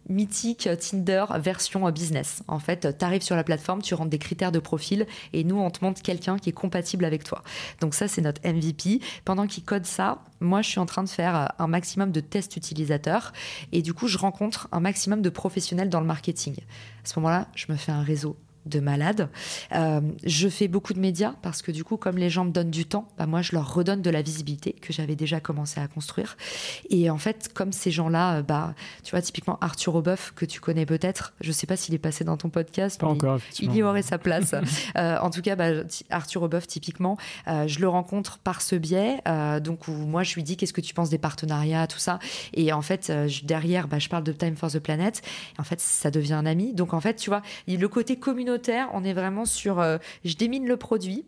mythique Tinder version business. En fait, tu arrives sur la plateforme, tu rentres des critères de profil et nous, on te montre quelqu'un qui est compatible avec toi. Donc ça, c'est notre M V P. Pendant qu'il code ça, moi, je suis en train de faire un maximum de tests utilisateurs et du coup, je rencontre un maximum de professionnels dans le marketing. À ce moment-là, je me fais un réseau de malade. Euh, je fais beaucoup de médias parce que du coup, comme les gens me donnent du temps, bah moi, je leur redonne de la visibilité que j'avais déjà commencé à construire. Et en fait, comme ces gens-là, bah, tu vois, typiquement Arthur Obeuf, que tu connais peut-être, je sais pas s'il est passé dans ton podcast, pas mais encore, il y aurait sa place. euh, en tout cas, bah, Arthur Obeuf, typiquement, euh, je le rencontre par ce biais. Euh, donc, où moi, je lui dis, qu'est-ce que tu penses des partenariats, tout ça. Et en fait, euh, je, derrière, bah, je parle de Time for the Planet. En fait, ça devient un ami. Donc, en fait, tu vois, le côté communauté, on est vraiment sur euh, je démine le produit,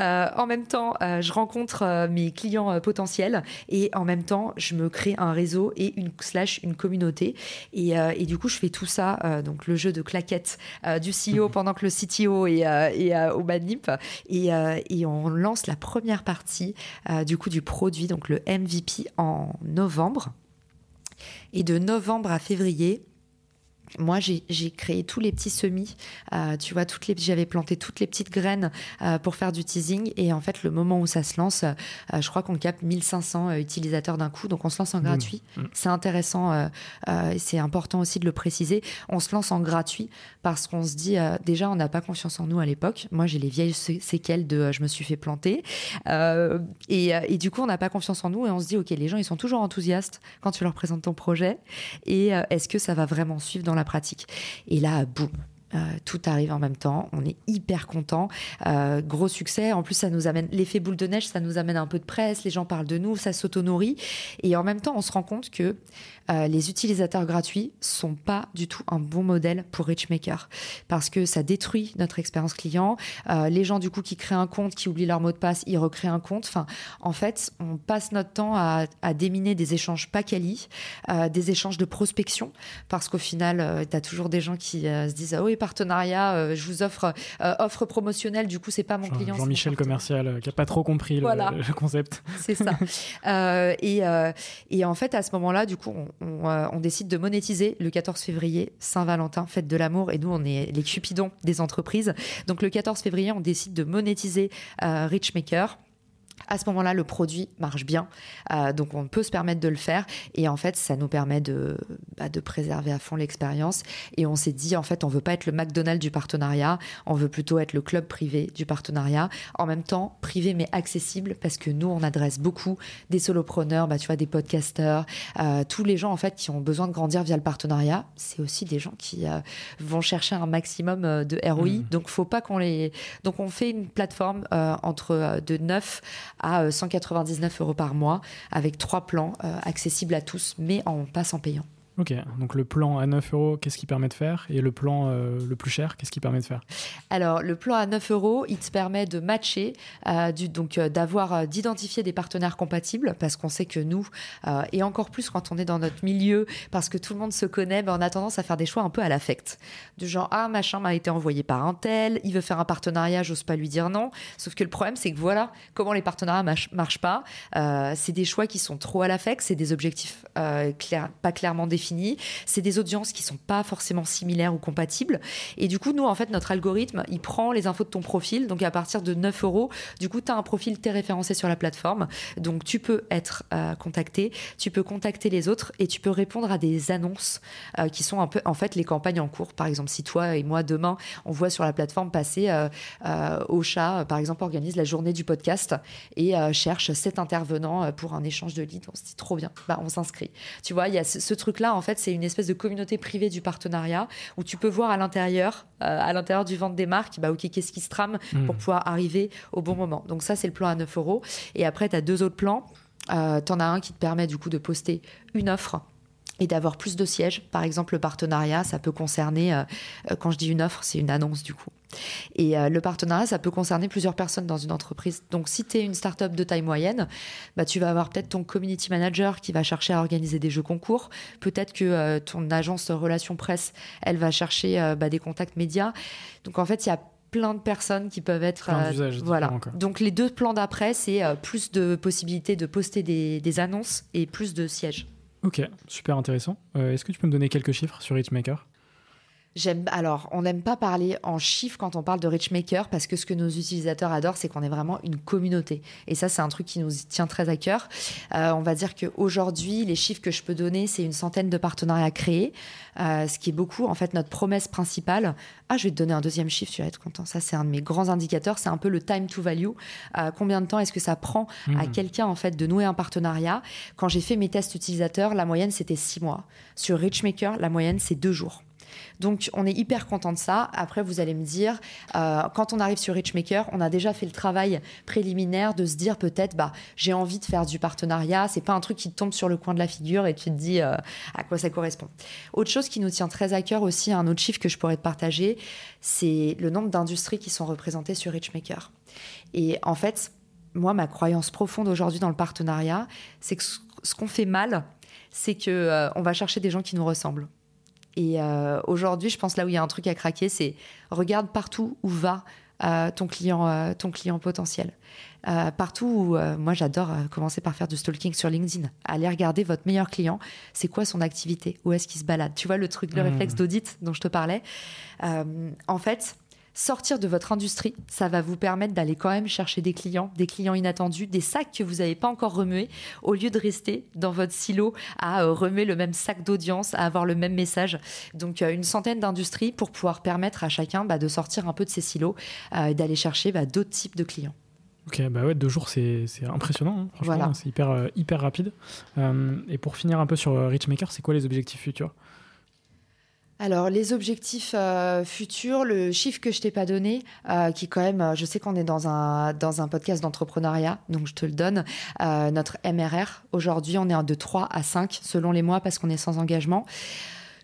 euh, en même temps euh, je rencontre euh, mes clients euh, potentiels et en même temps je me crée un réseau et une slash une communauté et, euh, et du coup je fais tout ça, euh, donc le jeu de claquettes euh, du C E O pendant que le C T O est, euh, est euh, au Badnip et, euh, et on lance la première partie euh, du coup du produit, donc le M V P en novembre et de novembre à février moi, j'ai, j'ai créé tous les petits semis, euh, tu vois, toutes les, j'avais planté toutes les petites graines euh, pour faire du teasing. Et en fait, le moment où ça se lance, euh, je crois qu'on capte mille cinq cents euh, utilisateurs d'un coup. Donc, on se lance en gratuit. Mmh. C'est intéressant euh, euh, et c'est important aussi de le préciser. On se lance en gratuit parce qu'on se dit, euh, déjà, on n'a pas confiance en nous à l'époque. Moi, j'ai les vieilles sé- séquelles de euh, « je me suis fait planter euh, ». Et, et du coup, on n'a pas confiance en nous et on se dit, OK, les gens, ils sont toujours enthousiastes quand tu leur présentes ton projet. Et euh, est-ce que ça va vraiment suivre dans la pratique? Et là, boum, euh, tout arrive en même temps. On est hyper content, euh, gros succès. En plus, ça nous amène l'effet boule de neige, ça nous amène un peu de presse. Les gens parlent de nous, ça s'auto-nourrit. Et en même temps, on se rend compte que euh, les utilisateurs gratuits sont pas du tout un bon modèle pour ReachMaker parce que ça détruit notre expérience client. Euh, les gens du coup qui créent un compte, qui oublient leur mot de passe, ils recréent un compte. Enfin, en fait, on passe notre temps à, à déminer des échanges pas quali, euh, des échanges de prospection parce qu'au final, euh, t'as toujours des gens qui euh, se disent ah oui, partenariat, euh, je vous offre euh, offre promotionnelle, du coup c'est pas mon Jean, client Jean-Michel mon commercial euh, qui a pas trop compris le, voilà. le concept. C'est ça. euh, et, euh, et en fait à ce moment là du coup on, on, euh, on décide de monétiser le quatorze février, Saint-Valentin, fête de l'amour, et nous on est les cupidons des entreprises. Donc le quatorze février on décide de monétiser euh, ReachMaker. À ce moment-là, le produit marche bien, euh, donc on peut se permettre de le faire. Et en fait, ça nous permet de, bah, de préserver à fond l'expérience. Et on s'est dit, en fait, on veut pas être le McDonald's du partenariat, on veut plutôt être le club privé du partenariat. En même temps, privé mais accessible, parce que nous, on adresse beaucoup des solopreneurs, bah, tu vois, des podcasteurs, euh, tous les gens en fait qui ont besoin de grandir via le partenariat. C'est aussi des gens qui euh, vont chercher un maximum euh, de R O I. Mmh. Donc, faut pas qu'on les. Donc, on fait une plateforme euh, entre euh, de neuf à cent quatre-vingt-dix-neuf euros par mois, avec trois plans euh, accessibles à tous, mais en passant payant. Ok, donc le plan à neuf euros, qu'est-ce qu'il permet de faire? Et le plan euh, le plus cher, qu'est-ce qu'il permet de faire? Alors, le plan à neuf euros, il te permet de matcher, euh, du, donc euh, d'avoir, euh, d'identifier des partenaires compatibles, parce qu'on sait que nous, euh, et encore plus quand on est dans notre milieu, parce que tout le monde se connaît, ben, on a tendance à faire des choix un peu à l'affect. Du genre, ah, machin m'a été envoyé par un tel, il veut faire un partenariat, j'ose pas lui dire non. Sauf que le problème, c'est que voilà, comment les partenariats marchent, marchent pas, euh, c'est des choix qui sont trop à l'affect, c'est des objectifs euh, clair, pas clairement définis. Fini. C'est des audiences qui sont pas forcément similaires ou compatibles. Et du coup, nous, en fait, notre algorithme, il prend les infos de ton profil. Donc, à partir de neuf euros, du coup, tu as un profil, t'es référencé sur la plateforme. Donc, tu peux être euh, contacté, tu peux contacter les autres et tu peux répondre à des annonces euh, qui sont un peu, en fait, les campagnes en cours. Par exemple, si toi et moi, demain, on voit sur la plateforme passer euh, euh, Ocha, par exemple, organise la journée du podcast et euh, cherche sept intervenants pour un échange de leads. On se dit trop bien, bah, on s'inscrit. Tu vois, il y a ce, ce truc-là. En fait, c'est une espèce de communauté privée du partenariat où tu peux voir à l'intérieur, euh, à l'intérieur du ventre des marques, bah, ok, qu'est-ce qui se trame mmh. pour pouvoir arriver au bon moment. Donc ça, c'est le plan à neuf euros. Et après, tu as deux autres plans. Euh, tu en as un qui te permet du coup de poster une offre et d'avoir plus de sièges. Par exemple, le partenariat, ça peut concerner, euh, quand je dis une offre, c'est une annonce du coup. Et euh, le partenariat, ça peut concerner plusieurs personnes dans une entreprise. Donc, si tu es une start-up de taille moyenne, bah, tu vas avoir peut-être ton community manager qui va chercher à organiser des jeux concours. Peut-être que euh, ton agence relations presse, elle va chercher euh, bah, des contacts médias. Donc, en fait, il y a plein de personnes qui peuvent être... Plein d'usages, euh, voilà. Donc, les deux plans d'après, c'est euh, plus de possibilités de poster des, des annonces et plus de sièges. Ok, super intéressant. Euh, est-ce que tu peux me donner quelques chiffres sur ReachMaker ? J'aime, alors, on n'aime pas parler en chiffres quand on parle de ReachMaker parce que ce que nos utilisateurs adorent, c'est qu'on est vraiment une communauté. Et ça, c'est un truc qui nous tient très à cœur. Euh, on va dire qu'aujourd'hui, les chiffres que je peux donner, c'est une centaine de partenariats créés, euh, ce qui est beaucoup. En fait, notre promesse principale... Ah, je vais te donner un deuxième chiffre, tu vas être content. Ça, c'est un de mes grands indicateurs. C'est un peu le time to value. Euh, combien de temps est-ce que ça prend mmh. à quelqu'un, en fait, de nouer un partenariat? Quand j'ai fait mes tests utilisateurs, la moyenne, c'était six mois. Sur ReachMaker, la moyenne, c'est deux jours. Donc, on est hyper content de ça. Après, vous allez me dire, euh, quand on arrive sur ReachMaker, on a déjà fait le travail préliminaire de se dire peut-être, bah, j'ai envie de faire du partenariat. C'est pas un truc qui te tombe sur le coin de la figure et tu te dis euh, à quoi ça correspond. Autre chose qui nous tient très à cœur aussi, un autre chiffre que je pourrais te partager, c'est le nombre d'industries qui sont représentées sur ReachMaker. Et en fait, moi, ma croyance profonde aujourd'hui dans le partenariat, c'est que ce qu'on fait mal, c'est qu'on euh, va chercher des gens qui nous ressemblent. Et euh, aujourd'hui, je pense là où il y a un truc à craquer, c'est regarde partout où va euh, ton client, euh, ton client potentiel. Euh, partout où, euh, moi j'adore euh, commencer par faire du stalking sur LinkedIn. Allez regarder votre meilleur client, c'est quoi son activité, où est-ce qu'il se balade. Tu vois le truc, le mmh. réflexe d'audit dont je te parlais. Euh, en fait, sortir de votre industrie, ça va vous permettre d'aller quand même chercher des clients, des clients inattendus, des sacs que vous n'avez pas encore remués, au lieu de rester dans votre silo à euh, remuer le même sac d'audience, à avoir le même message. Donc euh, une centaine d'industries pour pouvoir permettre à chacun bah, de sortir un peu de ses silos euh, et d'aller chercher bah, d'autres types de clients. Ok, bah ouais, deux jours, c'est, c'est impressionnant, hein, franchement, voilà. C'est hyper, euh, hyper rapide. Euh, et pour finir un peu sur euh, ReachMaker, c'est quoi les objectifs futurs ? Alors, les objectifs euh, futurs, le chiffre que je t'ai pas donné, euh, qui quand même, je sais qu'on est dans un dans un podcast d'entrepreneuriat, donc je te le donne, euh, notre M R R, aujourd'hui, on est de trois à cinq, selon les mois, parce qu'on est sans engagement.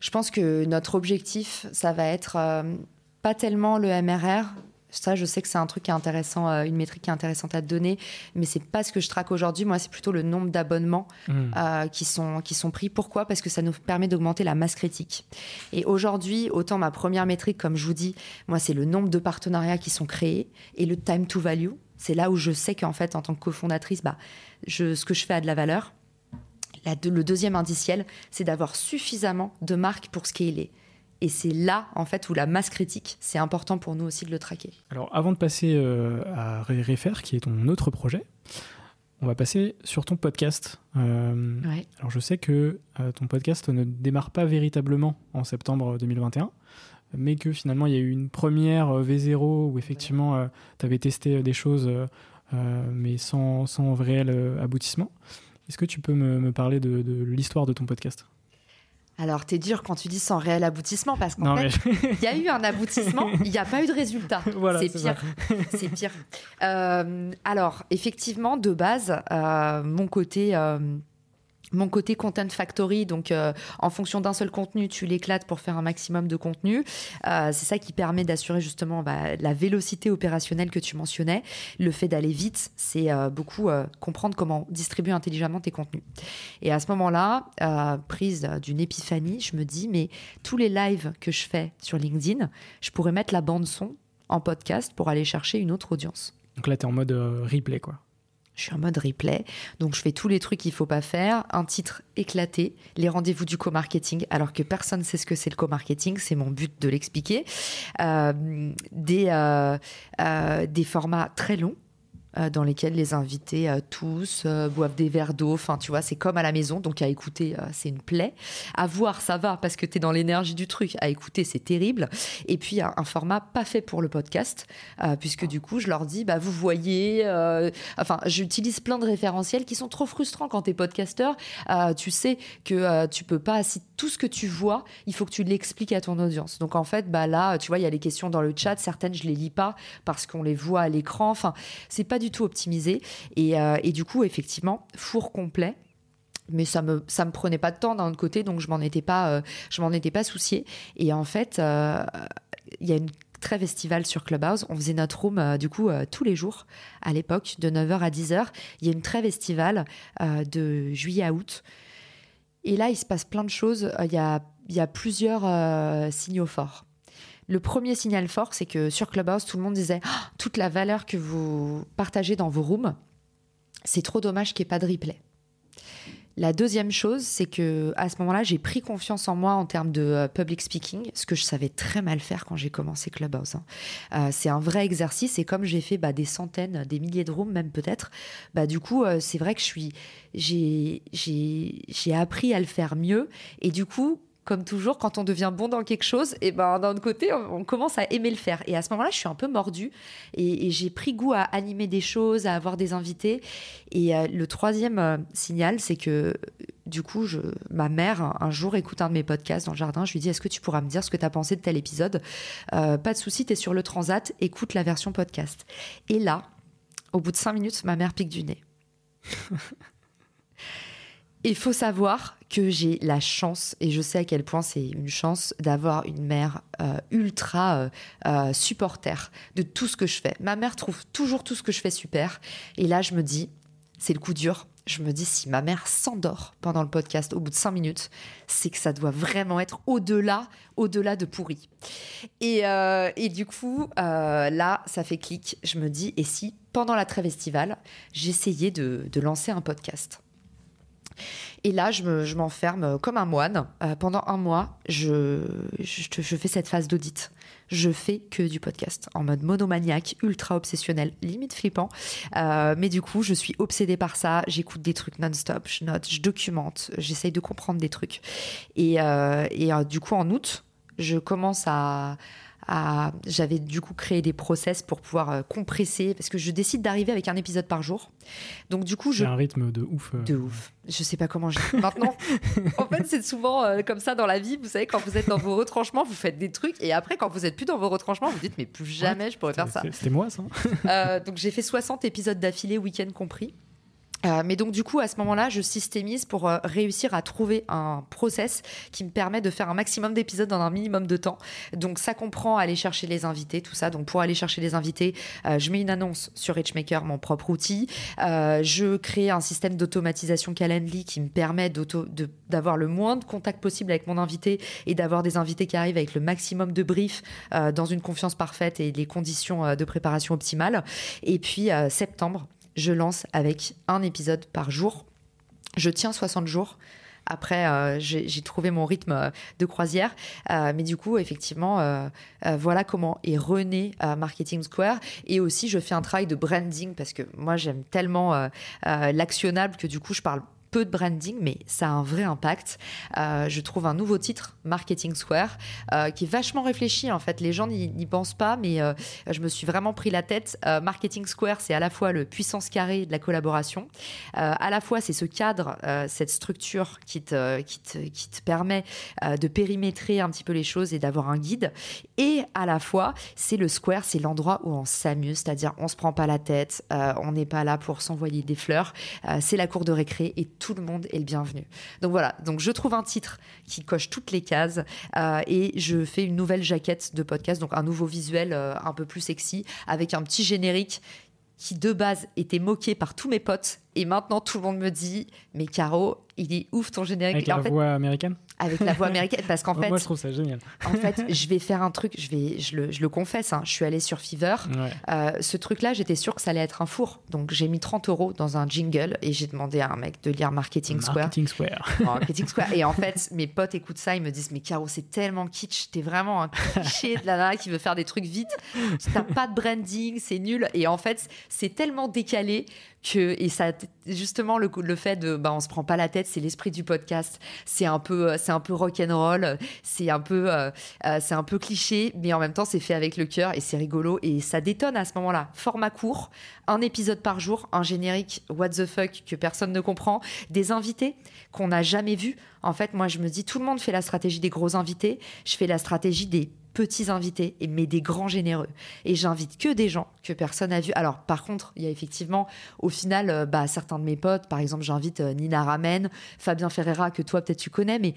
Je pense que notre objectif, ça va être euh, pas tellement le M R R. Ça, je sais que c'est un truc qui est intéressant, euh, une métrique qui est intéressante à te donner, mais c'est pas ce que je traque aujourd'hui. Moi, c'est plutôt le nombre d'abonnements mmh. euh, qui sont qui sont pris. Pourquoi ? Parce que ça nous permet d'augmenter la masse critique. Et aujourd'hui, autant ma première métrique, comme je vous dis, moi, c'est le nombre de partenariats qui sont créés et le time to value. C'est là où je sais qu'en fait, en tant que cofondatrice, bah, je, ce que je fais a de la valeur. La, le deuxième indiciel, c'est d'avoir suffisamment de marques pour scaler. Et c'est là, en fait, où la masse critique, c'est important pour nous aussi de le traquer. Alors, avant de passer euh, à Refer, qui est ton autre projet, on va passer sur ton podcast. Euh, ouais. Alors, je sais que euh, ton podcast ne démarre pas véritablement en septembre deux mille vingt et un, mais que finalement, il y a eu une première V zéro où, effectivement, ouais. euh, tu avais testé des choses, euh, mais sans, sans réel aboutissement. Est-ce que tu peux me, me parler de, de l'histoire de ton podcast ? Alors, t'es dur quand tu dis sans réel aboutissement, parce qu'en non, fait, il mais... y a eu un aboutissement, il n'y a pas eu de résultat. Voilà, c'est, c'est pire. c'est pire. Euh, alors, effectivement, de base, euh, mon côté... Euh, Mon côté content factory, donc euh, en fonction d'un seul contenu, tu l'éclates pour faire un maximum de contenu. Euh, c'est ça qui permet d'assurer justement bah, la vélocité opérationnelle que tu mentionnais. Le fait d'aller vite, c'est euh, beaucoup euh, comprendre comment distribuer intelligemment tes contenus. Et à ce moment-là, euh, prise d'une épiphanie, je me dis, mais tous les lives que je fais sur LinkedIn, je pourrais mettre la bande-son en podcast pour aller chercher une autre audience. Donc là, t'es en mode euh, replay, quoi. Je suis en mode replay, donc je fais tous les trucs qu'il ne faut pas faire. Un titre éclaté, les rendez-vous du co-marketing, alors que personne ne sait ce que c'est le co-marketing, c'est mon but de l'expliquer. Euh, des, euh, euh, des formats très longs, euh, dans lesquels les invités euh, tous euh, boivent des verres d'eau. Enfin, tu vois, c'est comme à la maison, donc à écouter, euh, c'est une plaie. À voir, ça va, parce que tu es dans l'énergie du truc. À écouter, c'est terrible. Et puis, un, un format pas fait pour le podcast, euh, puisque du coup, je leur dis, bah, vous voyez... Euh, enfin, j'utilise plein de référentiels qui sont trop frustrants quand t'es podcasteur. Euh, tu sais que euh, tu peux pas... Si tout ce que tu vois, il faut que tu l'expliques à ton audience. Donc, en fait, bah, là, tu vois, il y a les questions dans le chat. Certaines, je les lis pas parce qu'on les voit à l'écran. Enfin, c'est pas du tout optimisé. Et, euh, et du coup, effectivement, four complet. Mais ça me ça me prenait pas de temps d'un autre côté, donc je m'en étais pas euh, je m'en étais pas souciée. Et en fait, euh, il y a une trêve estivale sur Clubhouse, on faisait notre room euh, du coup euh, tous les jours à l'époque de neuf heures à dix heures. Il y a une trêve estivale euh, de juillet à août. Et là, il se passe plein de choses, il y a il y a plusieurs euh, signaux forts. Le premier signal fort, c'est que sur Clubhouse, tout le monde disait oh, « Toute la valeur que vous partagez dans vos rooms, c'est trop dommage qu'il n'y ait pas de replay ». La deuxième chose, c'est que à ce moment-là, j'ai pris confiance en moi en termes de public speaking, ce que je savais très mal faire quand j'ai commencé Clubhouse. Hein. Euh, c'est un vrai exercice et comme j'ai fait bah, des centaines, des milliers de rooms même peut-être, bah, du coup, euh, c'est vrai que je suis, j'ai, j'ai, j'ai appris à le faire mieux et du coup, comme toujours, quand on devient bon dans quelque chose, et ben, d'un autre côté, on, on commence à aimer le faire. Et à ce moment-là, je suis un peu mordue et, et j'ai pris goût à animer des choses, à avoir des invités. Et euh, le troisième euh, signal, c'est que du coup, je, ma mère, un jour, écoute un de mes podcasts dans le jardin. Je lui dis, est-ce que tu pourras me dire ce que tu as pensé de tel épisode ? euh, Pas de souci, tu es sur le transat, écoute la version podcast. Et là, au bout de cinq minutes, ma mère pique du nez. Il faut savoir que j'ai la chance, et je sais à quel point c'est une chance, d'avoir une mère euh, ultra euh, euh, supporter de tout ce que je fais. Ma mère trouve toujours tout ce que je fais super. Et là, je me dis, c'est le coup dur. je me dis, si ma mère s'endort pendant le podcast au bout de cinq minutes, c'est que ça doit vraiment être au-delà, au-delà de pourri. Et, euh, et du coup, euh, là, ça fait clic. Je me dis, et si, pendant la trêve estivale, j'essayais de, de lancer un podcast ? Et là, je, me, je m'enferme comme un moine. Euh, pendant un mois, je, je, je fais cette phase d'audit. Je fais que du podcast, en mode monomaniaque, ultra obsessionnel, limite flippant. Euh, mais du coup, je suis obsédée par ça. J'écoute des trucs non-stop, je note, je documente, j'essaye de comprendre des trucs. Et, euh, et euh, du coup, en août, je commence à... à j'avais du coup créé des process pour pouvoir compresser, parce que je décide d'arriver avec un épisode par jour. Donc du coup, je... C'est un rythme de ouf. Euh... De ouf. Je sais pas comment je... Maintenant, en fait, c'est souvent euh, comme ça dans la vie. Vous savez, quand vous êtes dans vos retranchements, vous faites des trucs. Et après, quand vous êtes plus dans vos retranchements, vous dites, mais plus jamais ouais, je pourrais faire ça. C'était moi, ça. euh, donc j'ai fait soixante épisodes d'affilée, week-end compris. Euh, mais donc du coup, à ce moment-là, je systémise pour euh, réussir à trouver un process qui me permet de faire un maximum d'épisodes dans un minimum de temps. Donc ça comprend aller chercher les invités, tout ça. Donc pour aller chercher les invités, euh, je mets une annonce sur ReachMaker, mon propre outil. Euh, je crée un système d'automatisation Calendly qui me permet d'auto, de, d'avoir le moins de contact possible avec mon invité et d'avoir des invités qui arrivent avec le maximum de briefs euh, dans une confiance parfaite et les conditions euh, de préparation optimales. Et puis euh, septembre, je lance avec un épisode par jour. Je tiens soixante jours. Après, euh, j'ai, j'ai trouvé mon rythme de croisière. Euh, mais du coup, effectivement, euh, euh, voilà comment est rené euh, Marketing Square. Et aussi, je fais un travail de branding parce que moi, j'aime tellement euh, euh, l'actionnable que du coup, je parle peu de branding, mais ça a un vrai impact. Euh, je trouve un nouveau titre, Marketing Square, euh, qui est vachement réfléchi. En fait, les gens n'y, n'y pensent pas, mais euh, je me suis vraiment pris la tête. Euh, Marketing Square, c'est à la fois le puissance carrée de la collaboration, euh, à la fois c'est ce cadre, euh, cette structure qui te, qui te, qui te permet euh, de périmétrer un petit peu les choses et d'avoir un guide. Et à la fois, c'est le square, c'est l'endroit où on s'amuse, c'est-à-dire on se prend pas la tête, euh, on n'est pas là pour s'envoyer des fleurs. Euh, c'est la cour de récré et tout le monde est le bienvenu. Donc voilà, donc je trouve un titre qui coche toutes les cases euh, et je fais une nouvelle jaquette de podcast, donc un nouveau visuel euh, un peu plus sexy avec un petit générique qui de base était moqué par tous mes potes et maintenant tout le monde me dit « Mais Caro, il est ouf ton générique !» Avec la en fait, voix américaine Avec la voix américaine, parce qu'en fait... Moi, je trouve ça génial. En fait, je vais faire un truc, je, vais, je, le, je le confesse, hein, je suis allée sur Fiverr. Ouais. Euh, ce truc-là, j'étais sûre que ça allait être un four. Donc, j'ai mis trente euros dans un jingle et j'ai demandé à un mec de lire Marketing Square. Marketing Square. Marketing Square. Et en fait, mes potes écoutent ça, ils me disent « Mais Caro, c'est tellement kitsch, t'es vraiment un cliché de la nana qui veut faire des trucs vite. T'as pas de branding, c'est nul. » Et en fait, c'est tellement décalé que... Et ça, justement, le, le fait de... Bah, on se prend pas la tête, c'est l'esprit du podcast. C'est un peu... C'est un peu rock'n'roll, c'est un peu, euh, euh, c'est un peu cliché, mais en même temps, c'est fait avec le cœur et c'est rigolo et ça détonne à ce moment-là. Format court, un épisode par jour, un générique what the fuck que personne ne comprend, des invités qu'on n'a jamais vus. En fait, moi, je me dis, tout le monde fait la stratégie des gros invités, je fais la stratégie des petits invités, mais des grands généreux. Et j'invite que des gens que personne n'a vus. Alors, par contre, il y a effectivement, au final, bah, certains de mes potes, par exemple, j'invite Nina Ramen, Fabien Ferreira, que toi, peut-être, tu connais, mais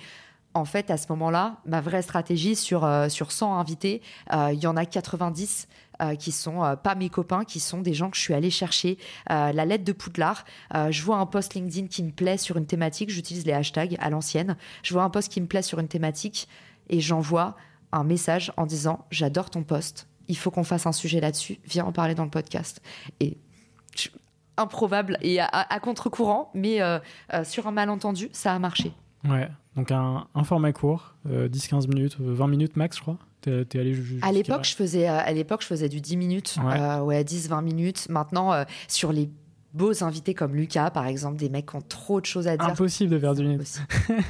en fait, à ce moment-là, ma vraie stratégie sur, euh, sur cent invités, euh, il y en a quatre-vingt-dix euh, qui sont euh, pas mes copains, qui sont des gens que je suis allée chercher. Euh, la lettre de Poudlard, euh, je vois un post LinkedIn qui me plaît sur une thématique, j'utilise les hashtags à l'ancienne, je vois un post qui me plaît sur une thématique et j'envoie un message en disant « J'adore ton post, il faut qu'on fasse un sujet là-dessus, viens en parler dans le podcast. » Et improbable et à, à contre-courant, mais euh, euh, sur un malentendu, ça a marché. Ouais, donc un, un format court, euh, dix à quinze minutes, vingt minutes max, je crois. T'es, t'es allé jusqu'à... À l'époque, je faisais, à l'époque, je faisais du dix minutes, ouais, euh, ouais dix à vingt minutes. Maintenant, euh, sur les beaux invités comme Lucas, par exemple, des mecs qui ont trop de choses à dire. Impossible de faire dix minutes.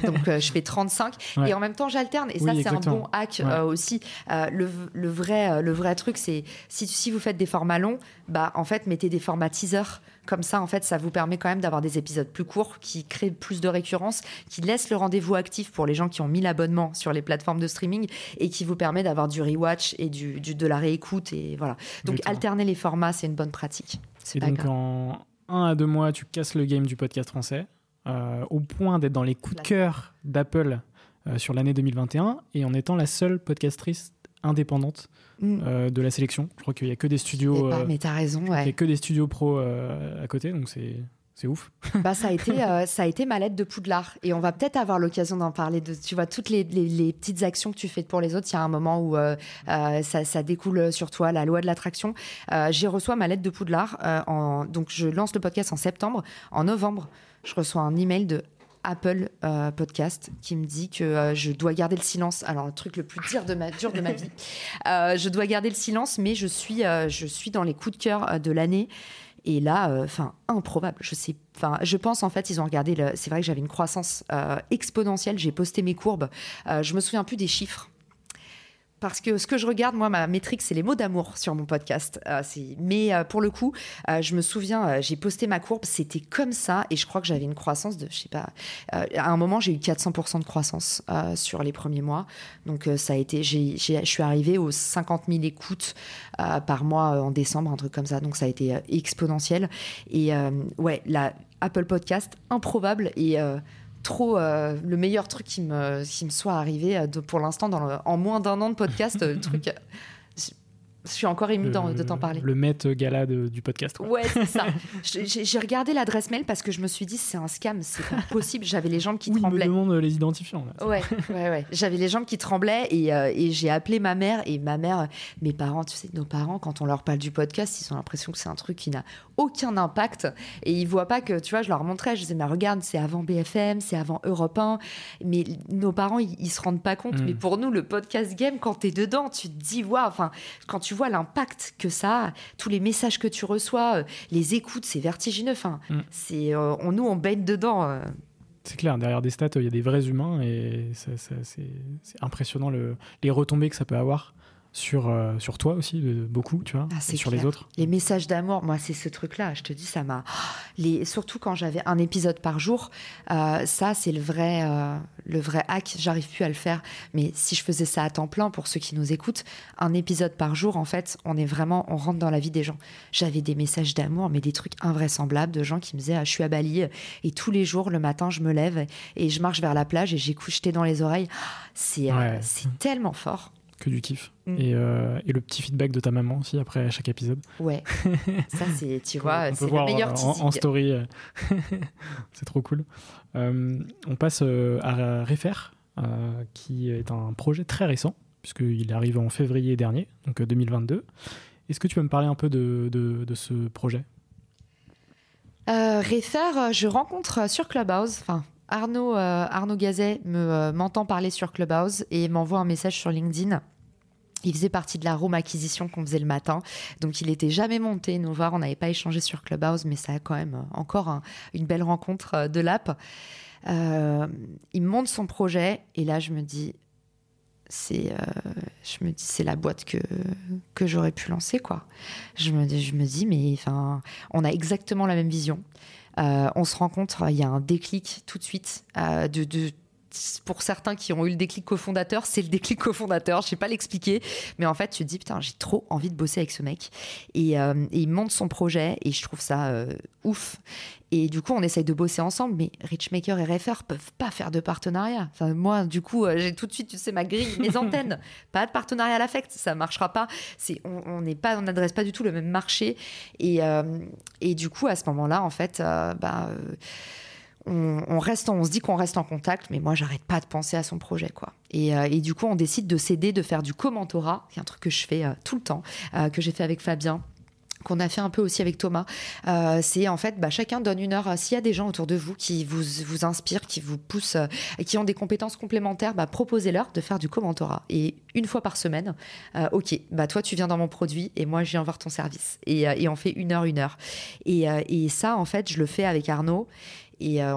Donc, euh, je fais trente-cinq ouais, et en même temps, j'alterne. Et oui, ça, c'est exactement un bon hack ouais, euh, aussi. Euh, le, le, vrai, euh, le vrai truc, c'est si, si vous faites des formats longs, bah, en fait, mettez des formats teasers. Comme ça, en fait, ça vous permet quand même d'avoir des épisodes plus courts qui créent plus de récurrence, qui laissent le rendez-vous actif pour les gens qui ont mis l'abonnement sur les plateformes de streaming et qui vous permet d'avoir du rewatch et du, du, de la réécoute. Et voilà. Donc, exactement, alterner les formats, c'est une bonne pratique. C'est et pas donc grave. En un à deux mois, tu casses le game du podcast français euh, au point d'être dans les coups de cœur d'Apple euh, sur l'année deux mille vingt et un et en étant la seule podcastrice indépendante mm. euh, de la sélection. Je crois qu'il n'y a que des studios... Pas, euh, mais t'as raison, ouais. Il n'y a que des studios pro euh, à côté, donc c'est... C'est ouf. Bah, ça, a été, euh, ça a été ma lettre de Poudlard. Et on va peut-être avoir l'occasion d'en parler. De, tu vois, toutes les, les, les petites actions que tu fais pour les autres, il y a un moment où euh, euh, ça, ça découle sur toi, la loi de l'attraction. Euh, j'ai reçu ma lettre de Poudlard. Euh, en, donc, je lance le podcast en septembre. En novembre, je reçois un email de Apple euh, Podcast qui me dit que euh, je dois garder le silence. Alors, le truc le plus dur de ma, dur de ma vie. Euh, je dois garder le silence, mais je suis, euh, je suis dans les coups de cœur de l'année. Et là, enfin, euh, improbable. Je sais, enfin, je pense en fait, ils ont regardé. Le, c'est vrai que j'avais une croissance euh, exponentielle. J'ai posté mes courbes. Euh, je me souviens plus des chiffres parce que ce que je regarde, moi, ma métrique, c'est les mots d'amour sur mon podcast. Euh, c'est, mais euh, pour le coup, euh, je me souviens, euh, j'ai posté ma courbe. C'était comme ça, et je crois que j'avais une croissance de, je sais pas. Euh, à un moment, j'ai eu quatre cents pour cent de croissance euh, sur les premiers mois. Donc euh, ça a été, j'ai, j'ai, je suis arrivée aux cinquante mille écoutes euh, par mois euh, en décembre, un truc comme ça. Donc ça a été euh, exponentiel. Et euh, ouais, la Apple Podcast, improbable et euh, trop euh, le meilleur truc qui me, qui me soit arrivé de, pour l'instant dans le, en moins d'un an de podcast. Le truc, je, je suis encore émue le, de t'en parler. Le Met Gala de, du podcast. Quoi. Ouais, c'est ça. j'ai, j'ai regardé l'adresse mail parce que je me suis dit c'est un scam, c'est pas possible. J'avais les jambes qui oui, tremblaient. Oui, me demande les identifiants. Là. Ouais, ouais, ouais. J'avais les jambes qui tremblaient et, euh, et j'ai appelé ma mère et ma mère, mes parents, tu sais, nos parents, quand on leur parle du podcast, ils ont l'impression que c'est un truc qui n'a aucun impact et ils voient pas que, tu vois, je leur montrais, je disais mais regarde, c'est avant B F M, c'est avant Europe un, mais nos parents ils, ils se rendent pas compte. Mmh. Mais pour nous le podcast game, quand t'es dedans, tu te dis waouh, enfin quand tu vois l'impact que ça a, tous les messages que tu reçois, euh, les écoutes, c'est vertigineux. Enfin, mmh. c'est euh, on nous on baigne dedans. Euh. C'est clair, derrière des stats, il euh, y a des vrais humains et ça, ça, c'est, c'est impressionnant le, les retombées que ça peut avoir. Sur, euh, sur toi aussi, de, de, beaucoup, tu vois, ah, et sur clair. Les autres. Les messages d'amour, moi, c'est ce truc-là, je te dis, ça m'a... Les... Surtout quand j'avais un épisode par jour, euh, ça, c'est le vrai, euh, le vrai hack, j'arrive plus à le faire, mais si je faisais ça à temps plein, pour ceux qui nous écoutent, un épisode par jour, en fait, on est vraiment, on rentre dans la vie des gens. J'avais des messages d'amour, mais des trucs invraisemblables, de gens qui me disaient, ah, je suis à Bali, et tous les jours, le matin, je me lève, et je marche vers la plage, et j'écoute jeter dans les oreilles. C'est, ouais. euh, c'est tellement fort. Que du kiff. Mmh. Et, euh, et le petit feedback de ta maman aussi après chaque épisode. Ouais, ça c'est, tu vois, on c'est le meilleur teasing. En, en story, c'est trop cool. Euh, on passe à Refer, euh, qui est un projet très récent, puisqu'il arrive en février dernier, donc deux mille vingt-deux. Est-ce que tu peux me parler un peu de, de, de ce projet ? euh, Refer, je rencontre sur Clubhouse, enfin... Arnaud, euh, Arnaud Gazet me, euh, m'entend parler sur Clubhouse et m'envoie un message sur LinkedIn. Il faisait partie de la room acquisition qu'on faisait le matin. Donc, il n'était jamais monté nous voir. On n'avait pas échangé sur Clubhouse, mais ça a quand même encore un, une belle rencontre euh, de l'app. Euh, il me montre son projet et là, je me dis, c'est, euh, je me dis, c'est la boîte que, que j'aurais pu lancer, quoi. Je me, je me dis, mais enfin, on a exactement la même vision. Euh, on se rencontre, il y a un déclic tout de suite. Euh, de, de, pour certains qui ont eu le déclic cofondateur, c'est le déclic cofondateur, je sais pas l'expliquer. Mais en fait, tu te dis, putain, j'ai trop envie de bosser avec ce mec. Et, euh, et il monte son projet et je trouve ça euh, ouf. Et du coup, on essaye de bosser ensemble, mais ReachMaker et Refer peuvent pas faire de partenariat. Enfin, moi, du coup, j'ai tout de suite, tu sais, ma grille, mes antennes. Pas de partenariat à l'affect, ça marchera pas. C'est, on n'est pas, on n'adresse pas du tout le même marché. Et, euh, et du coup, à ce moment-là, en fait, euh, bah, euh, on, on reste, on se dit qu'on reste en contact, mais moi, j'arrête pas de penser à son projet, quoi. Et, euh, et du coup, on décide de s'aider, de faire du commentorat, qui est un truc que je fais euh, tout le temps, euh, que j'ai fait avec Fabien. Qu'on a fait un peu aussi avec Thomas, euh, c'est en fait, bah, chacun donne une heure. S'il y a des gens autour de vous qui vous, vous inspirent, qui vous poussent, euh, qui ont des compétences complémentaires, bah, proposez-leur de faire du commentorat. Et une fois par semaine, euh, ok, bah, toi, tu viens dans mon produit et moi, je viens voir ton service. Et, euh, et on fait une heure, une heure. Et, euh, et ça, en fait, je le fais avec Arnaud et euh,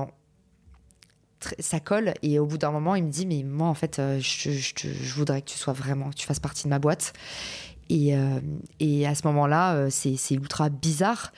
ça colle et au bout d'un moment, il me dit, mais moi, en fait, euh, je, je, je voudrais que tu sois vraiment, que tu fasses partie de ma boîte. Et, euh, et à ce moment-là, euh, c'est, c'est ultra bizarre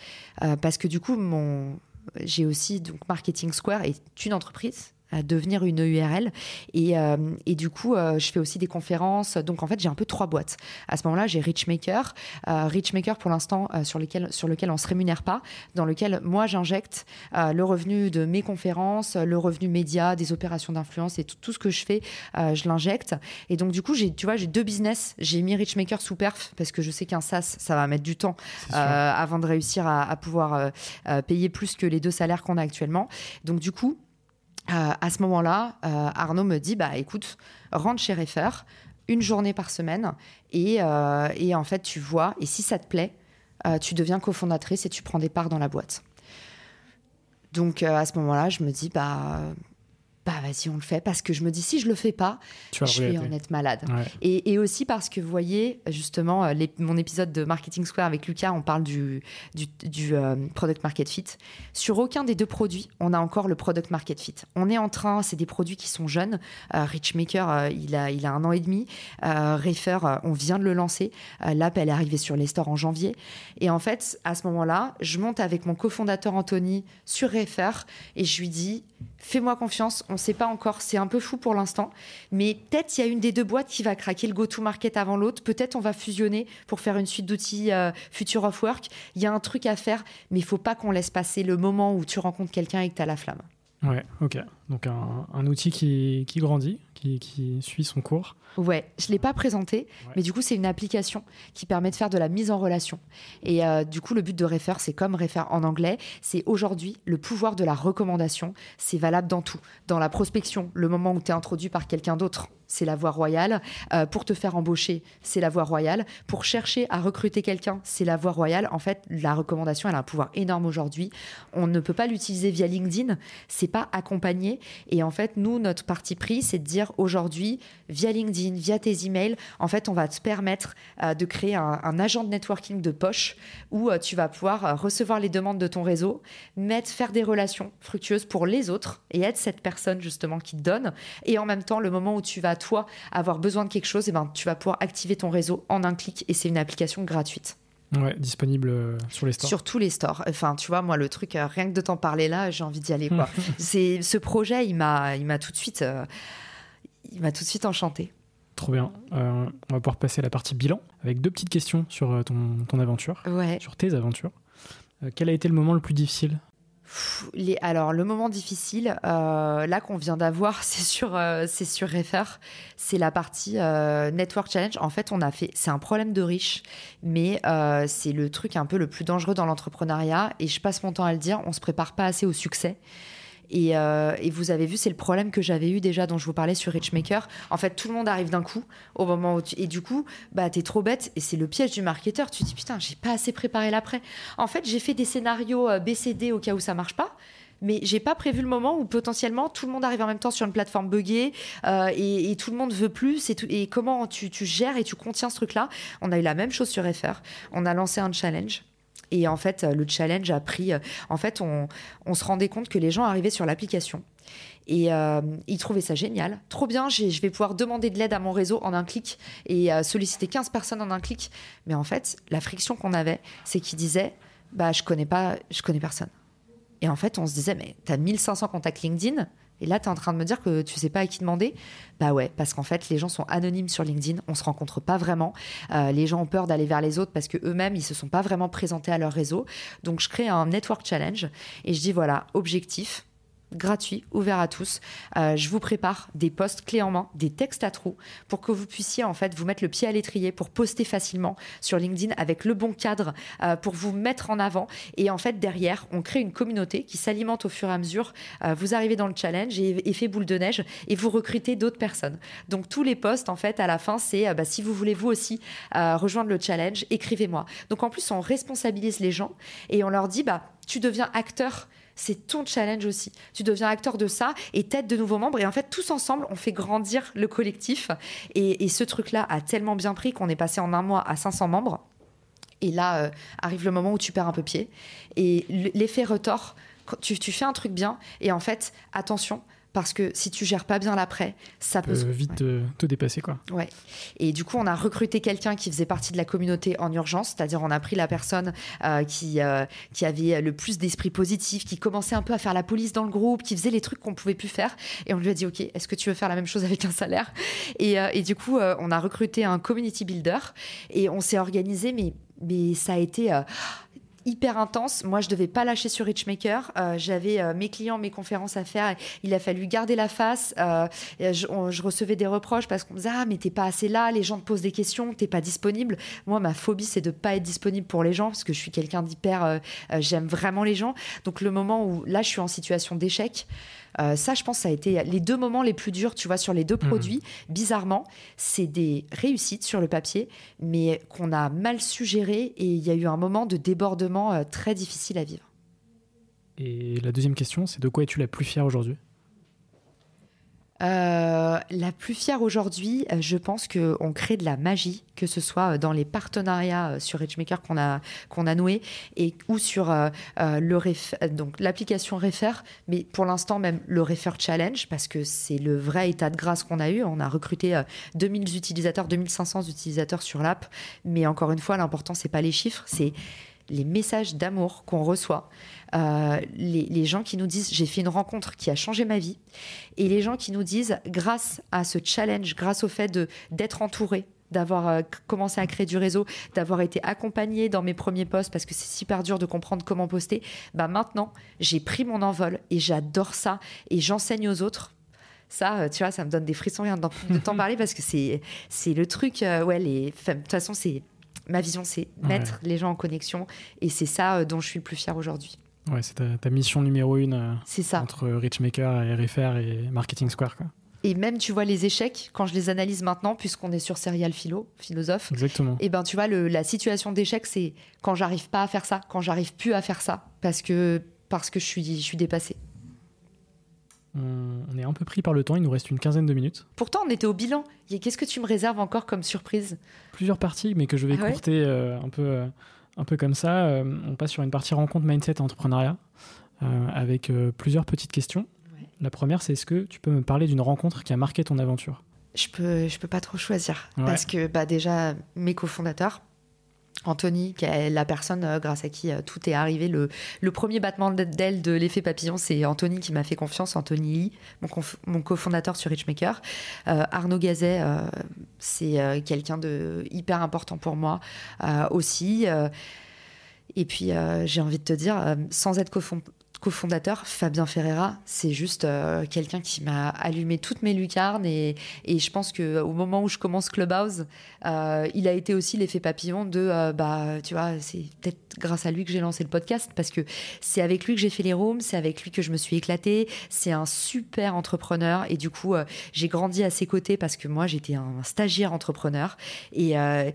euh, parce que du coup, mon, j'ai aussi donc Marketing Square est une entreprise à devenir une U R L. Et, euh, et du coup, euh, je fais aussi des conférences. Donc, en fait, j'ai un peu trois boîtes. À ce moment-là, j'ai ReachMaker. Euh, ReachMaker, pour l'instant, euh, sur, lesquels, sur lequel on ne se rémunère pas, dans lequel, moi, j'injecte euh, le revenu de mes conférences, le revenu média, des opérations d'influence et tout, tout ce que je fais, euh, je l'injecte. Et donc, du coup, j'ai, tu vois, j'ai deux business. J'ai mis ReachMaker sous perf parce que je sais qu'un SaaS, ça va mettre du temps euh, avant de réussir à, à pouvoir euh, euh, payer plus que les deux salaires qu'on a actuellement. Donc, du coup, Euh, à ce moment-là, euh, Arnaud me dit, bah écoute, rentre chez Refer une journée par semaine et, euh, et en fait tu vois, et si ça te plaît, euh, tu deviens cofondatrice et tu prends des parts dans la boîte. Donc euh, à ce moment-là, je me dis, bah, bah vas-y, on le fait, parce que je me dis, si je le fais pas, tu je vais en être malade. Ouais. Et, et aussi parce que vous voyez, justement, les, mon épisode de Marketing Square avec Lucas, on parle du, du, du euh, Product Market Fit. Sur aucun des deux produits, on a encore le Product Market Fit. On est en train, c'est des produits qui sont jeunes. Euh, ReachMaker, euh, il, a, il a un an et demi. Euh, Refer, euh, on vient de le lancer. Euh, L'app, elle est arrivée sur les stores en janvier. Et en fait, à ce moment-là, je monte avec mon cofondateur Anthony sur Refer et je lui dis, fais-moi confiance, on ne sait pas encore, c'est un peu fou pour l'instant, mais peut-être il y a une des deux boîtes qui va craquer le go-to-market avant l'autre, peut-être on va fusionner pour faire une suite d'outils euh, Future of Work, il y a un truc à faire, mais il ne faut pas qu'on laisse passer le moment où tu rencontres quelqu'un et que tu as la flamme. Ouais, ok. Donc un, un outil qui, qui grandit, qui, qui suit son cours. Ouais, je ne l'ai pas présenté, ouais. Mais du coup, c'est une application qui permet de faire de la mise en relation. Et euh, du coup, le but de Refer, c'est comme Refer en anglais, c'est aujourd'hui le pouvoir de la recommandation. C'est valable dans tout. Dans la prospection, le moment où tu es introduit par quelqu'un d'autre, c'est la voie royale. Euh, pour te faire embaucher, c'est la voie royale. Pour chercher à recruter quelqu'un, c'est la voie royale. En fait, la recommandation, elle a un pouvoir énorme aujourd'hui. On ne peut pas l'utiliser via LinkedIn. C'est pas accompagné. Et en fait, nous, notre parti pris, c'est de dire aujourd'hui, via LinkedIn, via tes emails, en fait, on va te permettre euh, de créer un, un agent de networking de poche où euh, tu vas pouvoir euh, recevoir les demandes de ton réseau, mettre, faire des relations fructueuses pour les autres et être cette personne justement qui te donne. Et en même temps, le moment où tu vas toi avoir besoin de quelque chose, eh ben, tu vas pouvoir activer ton réseau en un clic et c'est une application gratuite. Ouais, disponible sur les stores. Sur tous les stores. Enfin, tu vois, moi, le truc, rien que de t'en parler là, j'ai envie d'y aller, quoi. C'est, ce projet, il m'a, il m'a tout de suite, euh, il m'a tout de suite enchanté. Trop bien. Euh, on va pouvoir passer à la partie bilan avec deux petites questions sur ton, ton aventure, ouais. Sur tes aventures. Euh, quel a été le moment le plus difficile ? Les, alors le moment difficile euh, là qu'on vient d'avoir, c'est sur euh, c'est sur Refer, c'est la partie euh, Network Challenge. En fait, on a fait, c'est un problème de riche, mais euh, c'est le truc un peu le plus dangereux dans l'entrepreneuriat. Et je passe mon temps à le dire, on se prépare pas assez au succès. Et, euh, et vous avez vu, c'est le problème que j'avais eu déjà, dont je vous parlais sur ReachMaker. En fait, tout le monde arrive d'un coup au moment où tu... Et du coup, bah, t'es trop bête. Et c'est le piège du marketeur. Tu te dis, putain, j'ai pas assez préparé l'après. En fait, j'ai fait des scénarios B C D au cas où ça marche pas. Mais j'ai pas prévu le moment où potentiellement tout le monde arrive en même temps sur une plateforme buggée euh, et, et tout le monde veut plus. Et, tout, et comment tu, tu gères et tu contiens ce truc-là ? On a eu la même chose sur Refer. On a lancé un challenge. Et en fait, le challenge a pris... En fait, on, on se rendait compte que les gens arrivaient sur l'application et euh, ils trouvaient ça génial. Trop bien, j'ai, je vais pouvoir demander de l'aide à mon réseau en un clic et euh, solliciter quinze personnes en un clic. Mais en fait, la friction qu'on avait, c'est qu'ils disaient « bah, je connais pas, je connais personne ». Et en fait, on se disait « mais t'as mille cinq cents contacts LinkedIn ». Et là, tu es en train de me dire que tu ne sais pas à qui demander ? Bah ouais, parce qu'en fait, les gens sont anonymes sur LinkedIn. On ne se rencontre pas vraiment. Euh, les gens ont peur d'aller vers les autres parce qu'eux-mêmes, ils ne se sont pas vraiment présentés à leur réseau. Donc, je crée un Network Challenge et je dis, voilà, objectif, gratuit, ouvert à tous. Euh, je vous prépare des posts clés en main, des textes à trous pour que vous puissiez en fait vous mettre le pied à l'étrier pour poster facilement sur LinkedIn avec le bon cadre euh, pour vous mettre en avant. Et en fait, derrière, on crée une communauté qui s'alimente au fur et à mesure. Euh, vous arrivez dans le challenge et, et fait boule de neige et vous recrutez d'autres personnes. Donc, tous les posts, en fait, à la fin, c'est euh, bah, si vous voulez vous aussi euh, rejoindre le challenge, écrivez-moi. Donc, en plus, on responsabilise les gens et on leur dit, bah, tu deviens acteur. C'est ton challenge aussi. Tu deviens acteur de ça et t'aides de nouveaux membres. Et en fait, tous ensemble, on fait grandir le collectif. Et, et ce truc-là a tellement bien pris qu'on est passé en un mois à cinq cents membres. Et là, euh, arrive le moment où tu perds un peu pied. Et l'effet retort, tu, tu fais un truc bien. Et en fait, attention, parce que si tu gères pas bien l'après, ça peut, peut vite ouais. te, te dépasser, quoi. Ouais. Et du coup, on a recruté quelqu'un qui faisait partie de la communauté en urgence, c'est-à-dire on a pris la personne euh, qui euh, qui avait le plus d'esprit positif, qui commençait un peu à faire la police dans le groupe, qui faisait les trucs qu'on pouvait plus faire, et on lui a dit OK, est-ce que tu veux faire la même chose avec un salaire ? Et euh, et du coup, euh, on a recruté un community builder et on s'est organisé, mais mais ça a été euh, hyper intense. Moi, je devais pas lâcher sur ReachMaker. Euh, j'avais euh, mes clients, mes conférences à faire. Il a fallu garder la face. Euh, je, on, je recevais des reproches parce qu'on me disait « Ah, mais t'es pas assez là. Les gens te posent des questions. T'es pas disponible. » Moi, ma phobie, c'est de pas être disponible pour les gens parce que je suis quelqu'un d'hyper... Euh, euh, j'aime vraiment les gens. Donc, le moment où là, je suis en situation d'échec, euh, ça, je pense, ça a été les deux moments les plus durs, tu vois, sur les deux mmh. produits. Bizarrement, c'est des réussites sur le papier, mais qu'on a mal su gérer. Et il y a eu un moment de débordement très difficile à vivre. Et la deuxième question, c'est de quoi es-tu la plus fière aujourd'hui ? Euh, la plus fière aujourd'hui, je pense qu'on crée de la magie, que ce soit dans les partenariats sur ReachMaker qu'on a, qu'on a noué, et, ou sur euh, le ref, donc, l'application Refer, mais pour l'instant même le Refer Challenge, parce que c'est le vrai état de grâce qu'on a eu. On a recruté euh, deux mille utilisateurs, deux mille cinq cents utilisateurs sur l'app, mais encore une fois, l'important, c'est pas les chiffres, c'est les messages d'amour qu'on reçoit, euh, les, les gens qui nous disent « j'ai fait une rencontre qui a changé ma vie » et les gens qui nous disent « grâce à ce challenge, grâce au fait de, d'être entouré ». D'avoir commencé à créer du réseau, d'avoir été accompagnée dans mes premiers posts parce que c'est super dur de comprendre comment poster, bah maintenant, j'ai pris mon envol et j'adore ça et j'enseigne aux autres. Ça, tu vois, ça me donne des frissons rien de t'en parler parce que c'est, c'est le truc, euh, ouais, les, de toute façon, c'est... Ma vision, c'est mettre ouais. les gens en connexion et c'est ça euh, dont je suis le plus fière aujourd'hui. Ouais, c'est ta, ta mission numéro une euh, c'est ça. Entre ReachMaker et Refer et Marketing Square, quoi. Et même, tu vois, les échecs, quand je les analyse maintenant, puisqu'on est sur Serial Philo, philosophe. Exactement. Et ben, tu vois, le, la situation d'échec, c'est quand j'arrive pas à faire ça, quand j'arrive plus à faire ça, parce que, parce que je suis, je suis dépassée. On est un peu pris par le temps, il nous reste une quinzaine de minutes. Pourtant, on était au bilan. Qu'est-ce que tu me réserves encore comme surprise ? Plusieurs parties, mais que je vais ah ouais courter euh, un, peu, euh, un peu comme ça. Euh, on passe sur une partie rencontre, mindset, entrepreneuriat, euh, avec euh, plusieurs petites questions. Ouais. La première, c'est est-ce que tu peux me parler d'une rencontre qui a marqué ton aventure ? Je peux, je peux pas trop choisir, ouais. parce que bah, déjà, mes cofondateurs... Anthony, qui est la personne grâce à qui tout est arrivé. Le, le premier battement d'aile de l'effet papillon, c'est Anthony qui m'a fait confiance, Anthony Lee, mon, conf, mon cofondateur sur ReachMaker. Euh, Arnaud Gazet, euh, c'est euh, quelqu'un de hyper important pour moi euh, aussi. Euh, et puis, euh, j'ai envie de te dire, euh, sans être cofondateur, cofondateur, Fabien Ferreira, c'est juste euh, quelqu'un qui m'a allumé toutes mes lucarnes et, et je pense qu'au moment où je commence Clubhouse, euh, il a été aussi l'effet papillon de, euh, bah, tu vois, c'est peut-être grâce à lui que j'ai lancé le podcast parce que c'est avec lui que j'ai fait les rooms, c'est avec lui que je me suis éclatée, c'est un super entrepreneur et du coup, euh, j'ai grandi à ses côtés parce que moi, j'étais un stagiaire entrepreneur et... Euh,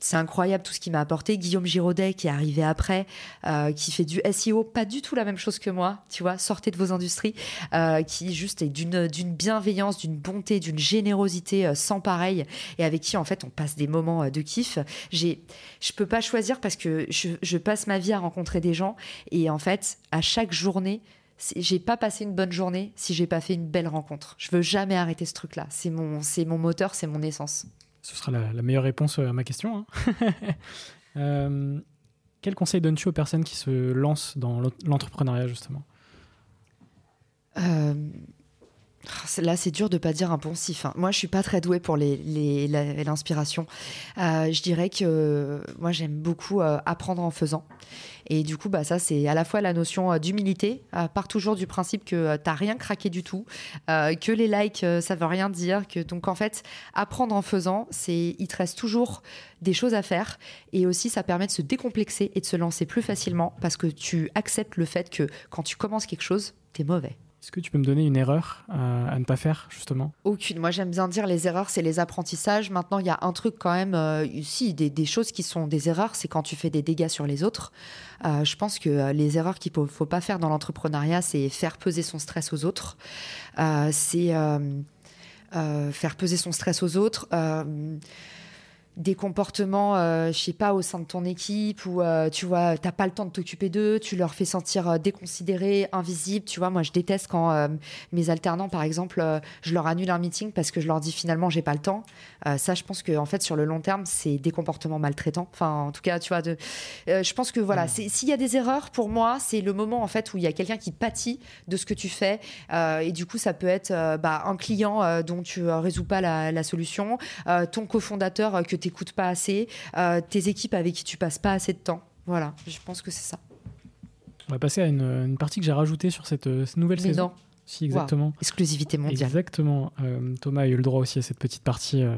c'est incroyable tout ce qu'il m'a apporté. Guillaume Giraudet, qui est arrivé après, euh, qui fait du S E O, pas du tout la même chose que moi, tu vois, sortez de vos industries, euh, qui juste est d'une, d'une bienveillance, d'une bonté, d'une générosité euh, sans pareil, et avec qui, en fait, on passe des moments euh, de kiff. J'ai, je peux pas choisir parce que je, je passe ma vie à rencontrer des gens, et en fait, à chaque journée, j'ai pas passé une bonne journée si j'ai pas fait une belle rencontre. Je veux jamais arrêter ce truc-là. C'est mon, c'est mon moteur, c'est mon essence. Ce sera la, la meilleure réponse à ma question. Hein. euh, quel conseil donnes-tu aux personnes qui se lancent dans l'entrepreneuriat, justement ? euh... Là, c'est dur de ne pas dire un poncif. Hein. Moi, je ne suis pas très douée pour les, les, la, l'inspiration. Euh, je dirais que euh, moi, j'aime beaucoup euh, apprendre en faisant. Et du coup, bah, ça, c'est à la fois la notion euh, d'humilité. Euh, part toujours du principe que euh, tu n'as rien craqué du tout, euh, que les likes, euh, ça ne veut rien dire. Que... Donc, en fait, apprendre en faisant, c'est... il te reste toujours des choses à faire. Et aussi, ça permet de se décomplexer et de se lancer plus facilement parce que tu acceptes le fait que quand tu commences quelque chose, tu es mauvais. Est-ce que tu peux me donner une erreur euh, à ne pas faire, justement ? Aucune. Moi, j'aime bien dire les erreurs, c'est les apprentissages. Maintenant, il y a un truc quand même, euh, si, des, des choses qui sont des erreurs, c'est quand tu fais des dégâts sur les autres. Euh, je pense que euh, les erreurs qu'il ne faut, faut pas faire dans l'entrepreneuriat, c'est faire peser son stress aux autres. Euh, c'est euh, euh, faire peser son stress aux autres... Euh, des comportements, euh, je sais pas, au sein de ton équipe où euh, tu vois, t'as pas le temps de t'occuper d'eux, tu leur fais sentir euh, déconsidérés, invisibles. Tu vois, moi je déteste quand euh, mes alternants, par exemple, euh, je leur annule un meeting parce que je leur dis finalement j'ai pas le temps. Euh, ça, je pense que en fait sur le long terme, c'est des comportements maltraitants. Enfin, en tout cas, tu vois, de, euh, je pense que voilà, mmh. c'est, s'il y a des erreurs, pour moi, c'est le moment en fait où il y a quelqu'un qui pâtit de ce que tu fais euh, et du coup, ça peut être euh, bah, un client euh, dont tu euh, résous pas la, la solution, euh, ton cofondateur euh, que t'es écoute pas assez, euh, tes équipes avec qui tu passes pas assez de temps. Voilà, je pense que c'est ça. On va passer à une, une partie que j'ai rajoutée sur cette, cette nouvelle Mais saison. Non. Si, exactement. Wow. Exclusivité mondiale. Exactement. Euh, Thomas a eu le droit aussi à cette petite partie euh,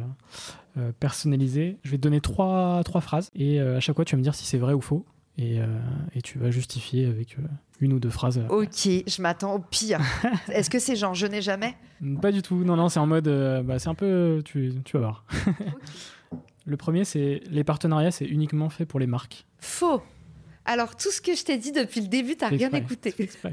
euh, personnalisée. Je vais te donner trois, trois phrases et euh, à chaque fois, tu vas me dire si c'est vrai ou faux et, euh, et tu vas justifier avec euh, une ou deux phrases. Euh, ok, ouais. Je m'attends au pire. Est-ce que c'est genre je n'ai jamais ? Pas du tout. Non, non, c'est en mode euh, bah, c'est un peu... Tu, tu vas voir. Okay. Le premier, c'est les partenariats, c'est uniquement fait pour les marques. Faux. Alors, tout ce que je t'ai dit depuis le début, t'as c'est rien exprès. Écouté. C'est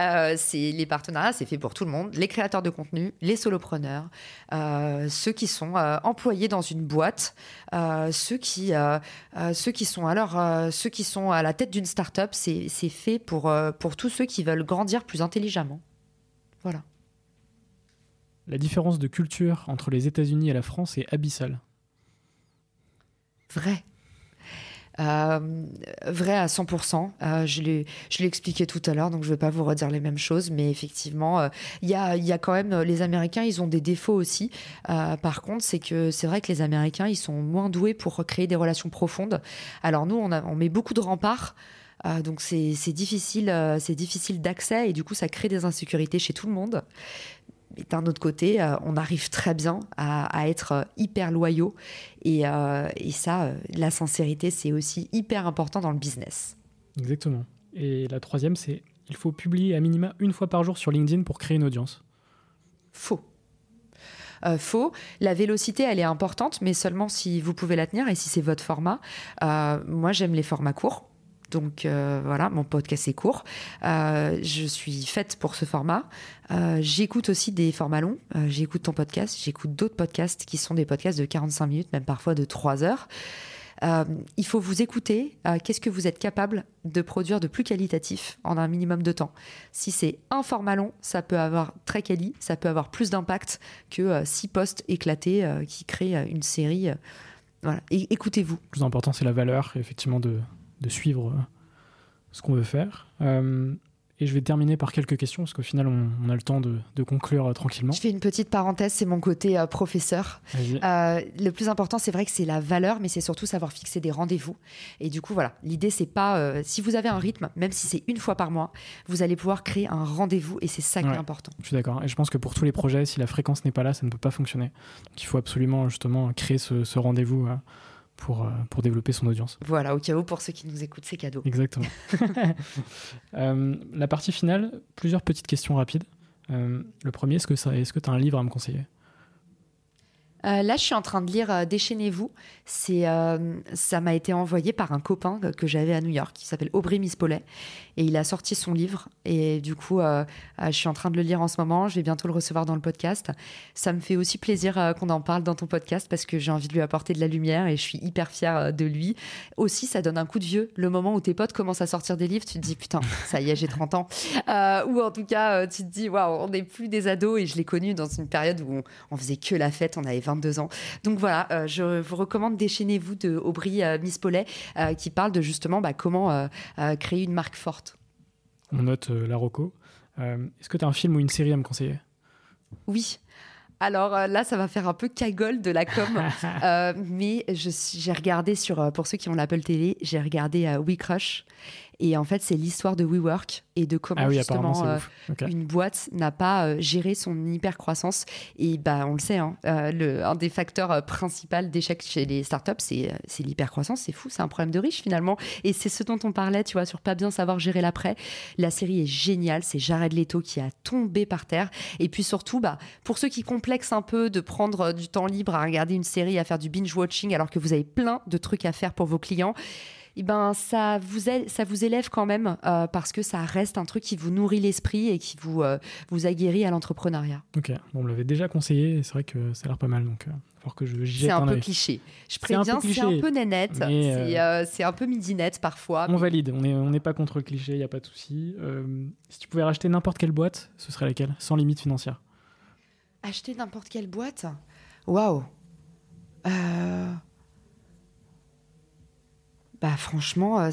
euh, c'est, les partenariats, c'est fait pour tout le monde. Les créateurs de contenu, les solopreneurs, euh, ceux qui sont euh, employés dans une boîte, euh, ceux, qui, euh, euh, ceux, qui sont, alors, euh, ceux qui sont à la tête d'une start-up, c'est, c'est fait pour, euh, pour tous ceux qui veulent grandir plus intelligemment. Voilà. La différence de culture entre les États-Unis et la France est abyssale. Vrai. Euh, vrai à cent pour cent. Euh, je l'ai, je l'ai expliqué tout à l'heure, donc je ne vais pas vous redire les mêmes choses, mais effectivement, il euh, y a, y a quand même... Les Américains, ils ont des défauts aussi. Euh, par contre, c'est que c'est vrai que les Américains, ils sont moins doués pour créer des relations profondes. Alors nous, on, a, on met beaucoup de remparts. Euh, donc c'est, c'est, difficile, euh, c'est difficile d'accès et du coup, ça crée des insécurités chez tout le monde. Mais d'un autre côté, euh, on arrive très bien à, à être hyper loyaux. Et, euh, et ça, euh, la sincérité, c'est aussi hyper important dans le business. Exactement. Et la troisième, c'est il faut publier à minima une fois par jour sur LinkedIn pour créer une audience. Faux. Euh, faux. La vélocité, elle est importante, mais seulement si vous pouvez la tenir et si c'est votre format. Euh, moi, j'aime les formats courts. Donc euh, voilà, mon podcast est court. Euh, je suis faite pour ce format. Euh, j'écoute aussi des formats longs. Euh, j'écoute ton podcast. J'écoute d'autres podcasts qui sont des podcasts de quarante-cinq minutes, même parfois de trois heures. Euh, il faut vous écouter. Euh, qu'est-ce que vous êtes capable de produire de plus qualitatif en un minimum de temps ? Si c'est un format long, ça peut avoir très quali, ça peut avoir plus d'impact que euh, six posts éclatés euh, qui créent euh, une série. Euh, voilà. Et écoutez-vous. Le plus important, c'est la valeur, effectivement, de... de suivre ce qu'on veut faire. Euh, et je vais terminer par quelques questions, parce qu'au final, on, on a le temps de, de conclure euh, tranquillement. Je fais une petite parenthèse, c'est mon côté euh, professeur. Euh, le plus important, c'est vrai que c'est la valeur, mais c'est surtout savoir fixer des rendez-vous. Et du coup, voilà, l'idée, c'est pas... Euh, si vous avez un rythme, même si c'est une fois par mois, vous allez pouvoir créer un rendez-vous, et c'est ça qui ouais, est important. Je suis d'accord. Et je pense que pour tous les projets, si la fréquence n'est pas là, ça ne peut pas fonctionner. Donc, il faut absolument, justement, créer ce, ce rendez-vous... Euh, Pour, pour développer son audience. Voilà, au cas où, pour ceux qui nous écoutent, c'est cadeau. Exactement. euh, la partie finale, plusieurs petites questions rapides. Euh, le premier, est-ce que ça, est-ce que tu as un livre à me conseiller ? Euh, là, je suis en train de lire euh, « Déchaînez-vous ». C'est, euh, ça m'a été envoyé par un copain que, que j'avais à New York, qui s'appelle Aubry Mispoulet. Et il a sorti son livre. Et du coup, euh, euh, je suis en train de le lire en ce moment. Je vais bientôt le recevoir dans le podcast. Ça me fait aussi plaisir euh, qu'on en parle dans ton podcast parce que j'ai envie de lui apporter de la lumière et je suis hyper fière euh, de lui. Aussi, ça donne un coup de vieux. Le moment où tes potes commencent à sortir des livres, tu te dis « Putain, ça y est, j'ai trente ans euh, ». Ou en tout cas, euh, tu te dis « Waouh, on n'est plus des ados ». Et je l'ai connu dans une période où on, on faisait que la fête, on avait vingt-deux ans. Donc voilà, euh, je vous recommande Déchaînez-vous de Aubry euh, Mispoulet euh, qui parle de justement bah, comment euh, euh, créer une marque forte. On note euh, la reco. Euh, est-ce que tu as un film ou une série à me conseiller ? Oui. Alors euh, là, ça va faire un peu cagole de la com. euh, mais je, j'ai regardé, sur euh, pour ceux qui ont l'Apple T V, j'ai regardé euh, We Crush. Et en fait, c'est l'histoire de WeWork et de comment ah oui, justement euh, okay. une boîte n'a pas euh, géré son hypercroissance. Et bah, on le sait, hein, euh, le, un des facteurs euh, principaux d'échec chez les startups, c'est, c'est l'hypercroissance. C'est fou, c'est un problème de riche finalement. Et c'est ce dont on parlait, tu vois, sur pas bien savoir gérer l'après. La série est géniale. C'est Jared Leto qui a tombé par terre. Et puis surtout, bah, pour ceux qui complexent un peu de prendre du temps libre à regarder une série, à faire du binge-watching alors que vous avez plein de trucs à faire pour vos clients, eh ben, ça, vous aide, ça vous élève quand même euh, parce que ça reste un truc qui vous nourrit l'esprit et qui vous, euh, vous aguerrit à l'entrepreneuriat. Ok, bon, on l'avait déjà conseillé et c'est vrai que ça a l'air pas mal, donc... Euh... Que je c'est un peu avis. cliché. Je préviens, c'est, c'est un peu nénette, euh... c'est, euh, c'est un peu midinette parfois. On mais... valide, on n'est on est pas contre le cliché, il n'y a pas de souci. Euh, si tu pouvais racheter n'importe quelle boîte, ce serait laquelle, sans limite financière? Acheter n'importe quelle boîte? Waouh. Bah franchement, euh,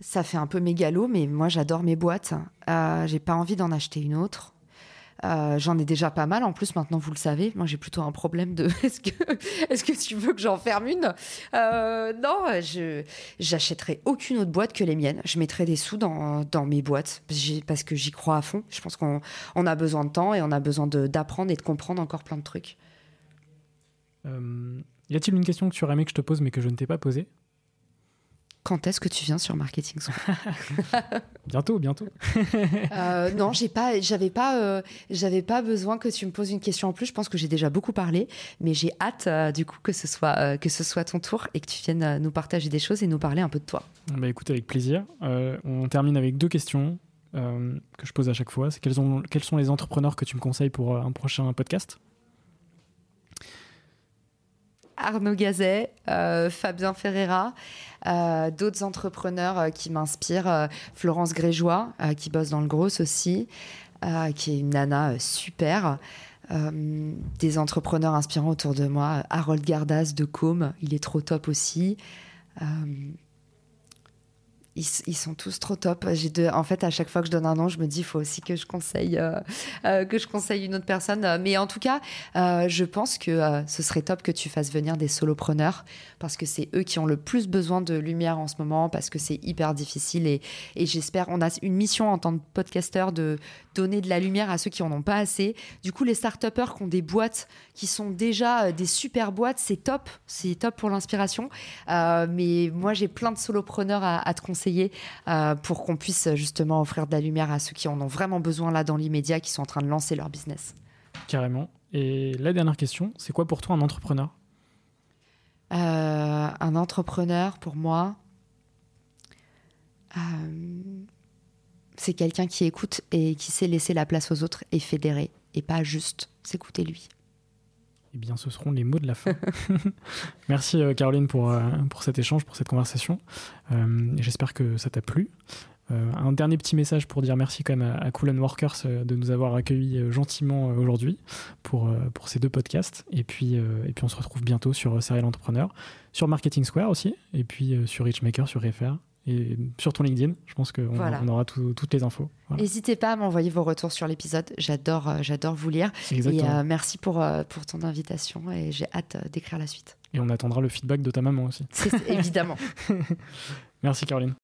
ça fait un peu mégalo, mais moi j'adore mes boîtes. Euh, j'ai pas envie d'en acheter une autre. Euh, j'en ai déjà pas mal en plus, maintenant vous le savez, moi j'ai plutôt un problème de est-ce que, est-ce que tu veux que j'en ferme une? euh, non, je, j'achèterai aucune autre boîte que les miennes, je mettrai des sous dans, dans mes boîtes parce que j'y crois à fond. Je pense qu'on on a besoin de temps et on a besoin de, d'apprendre et de comprendre encore plein de trucs. euh, y a-t-il une question que tu aurais aimé que je te pose mais que je ne t'ai pas posée? Quand est-ce que tu viens sur Marketing Square? Bientôt, bientôt. euh, non, j'ai pas, j'avais pas, euh, j'avais pas besoin que tu me poses une question en plus. Je pense que j'ai déjà beaucoup parlé, mais j'ai hâte euh, du coup que ce soit euh, que ce soit ton tour et que tu viennes euh, nous partager des choses et nous parler un peu de toi. Bah écoute, avec plaisir. Euh, on termine avec deux questions euh, que je pose à chaque fois. C'est quels ont, quels sont les entrepreneurs que tu me conseilles pour euh, un prochain podcast? Arnaud Gazet, euh, Fabien Ferreira, euh, d'autres entrepreneurs euh, qui m'inspirent, euh, Florence Grégeois, euh, qui bosse dans le Grosse aussi, euh, qui est une nana euh, super, euh, des entrepreneurs inspirants autour de moi, Harold Gardas de Côme, il est trop top aussi. Euh, Ils, ils sont tous trop top. J'ai deux, en fait, à chaque fois que je donne un nom, je me dis, il faut aussi que je conseille, euh, euh, que je conseille une autre personne. Mais en tout cas, euh, je pense que euh, ce serait top que tu fasses venir des solopreneurs parce que c'est eux qui ont le plus besoin de lumière en ce moment, parce que c'est hyper difficile. Et, et j'espère, on a une mission en tant que podcasteur de donner de la lumière à ceux qui en ont pas assez. Du coup, les start-upers qui ont des boîtes qui sont déjà des super boîtes, c'est top. C'est top pour l'inspiration. Euh, mais moi, j'ai plein de solopreneurs à, à te conseiller. Euh, pour qu'on puisse justement offrir de la lumière à ceux qui en ont vraiment besoin là dans l'immédiat, qui sont en train de lancer leur business. Carrément. Et la dernière question, c'est quoi pour toi un entrepreneur ? euh, Un entrepreneur, pour moi, euh, c'est quelqu'un qui écoute et qui sait laisser la place aux autres et fédérer, et pas juste s'écouter lui. Eh bien, ce seront les mots de la fin. Merci euh, Caroline pour, euh, pour cet échange, pour cette conversation. Euh, j'espère que ça t'a plu. Euh, un dernier petit message pour dire merci quand même à, à Cool and Workers euh, de nous avoir accueillis euh, gentiment euh, aujourd'hui pour, euh, pour ces deux podcasts. Et puis, euh, et puis on se retrouve bientôt sur euh, Serial Entrepreneur, sur Marketing Square aussi, et puis euh, sur ReachMaker, sur Refer. Et sur ton LinkedIn, je pense qu'on voilà. on aura tout, toutes les infos. Voilà. N'hésitez pas à m'envoyer vos retours sur l'épisode. J'adore, j'adore vous lire. Exactement. Et euh, merci pour, euh, pour ton invitation et j'ai hâte d'écrire la suite. Et on attendra le feedback de ta maman aussi. C'est, évidemment. Merci Caroline.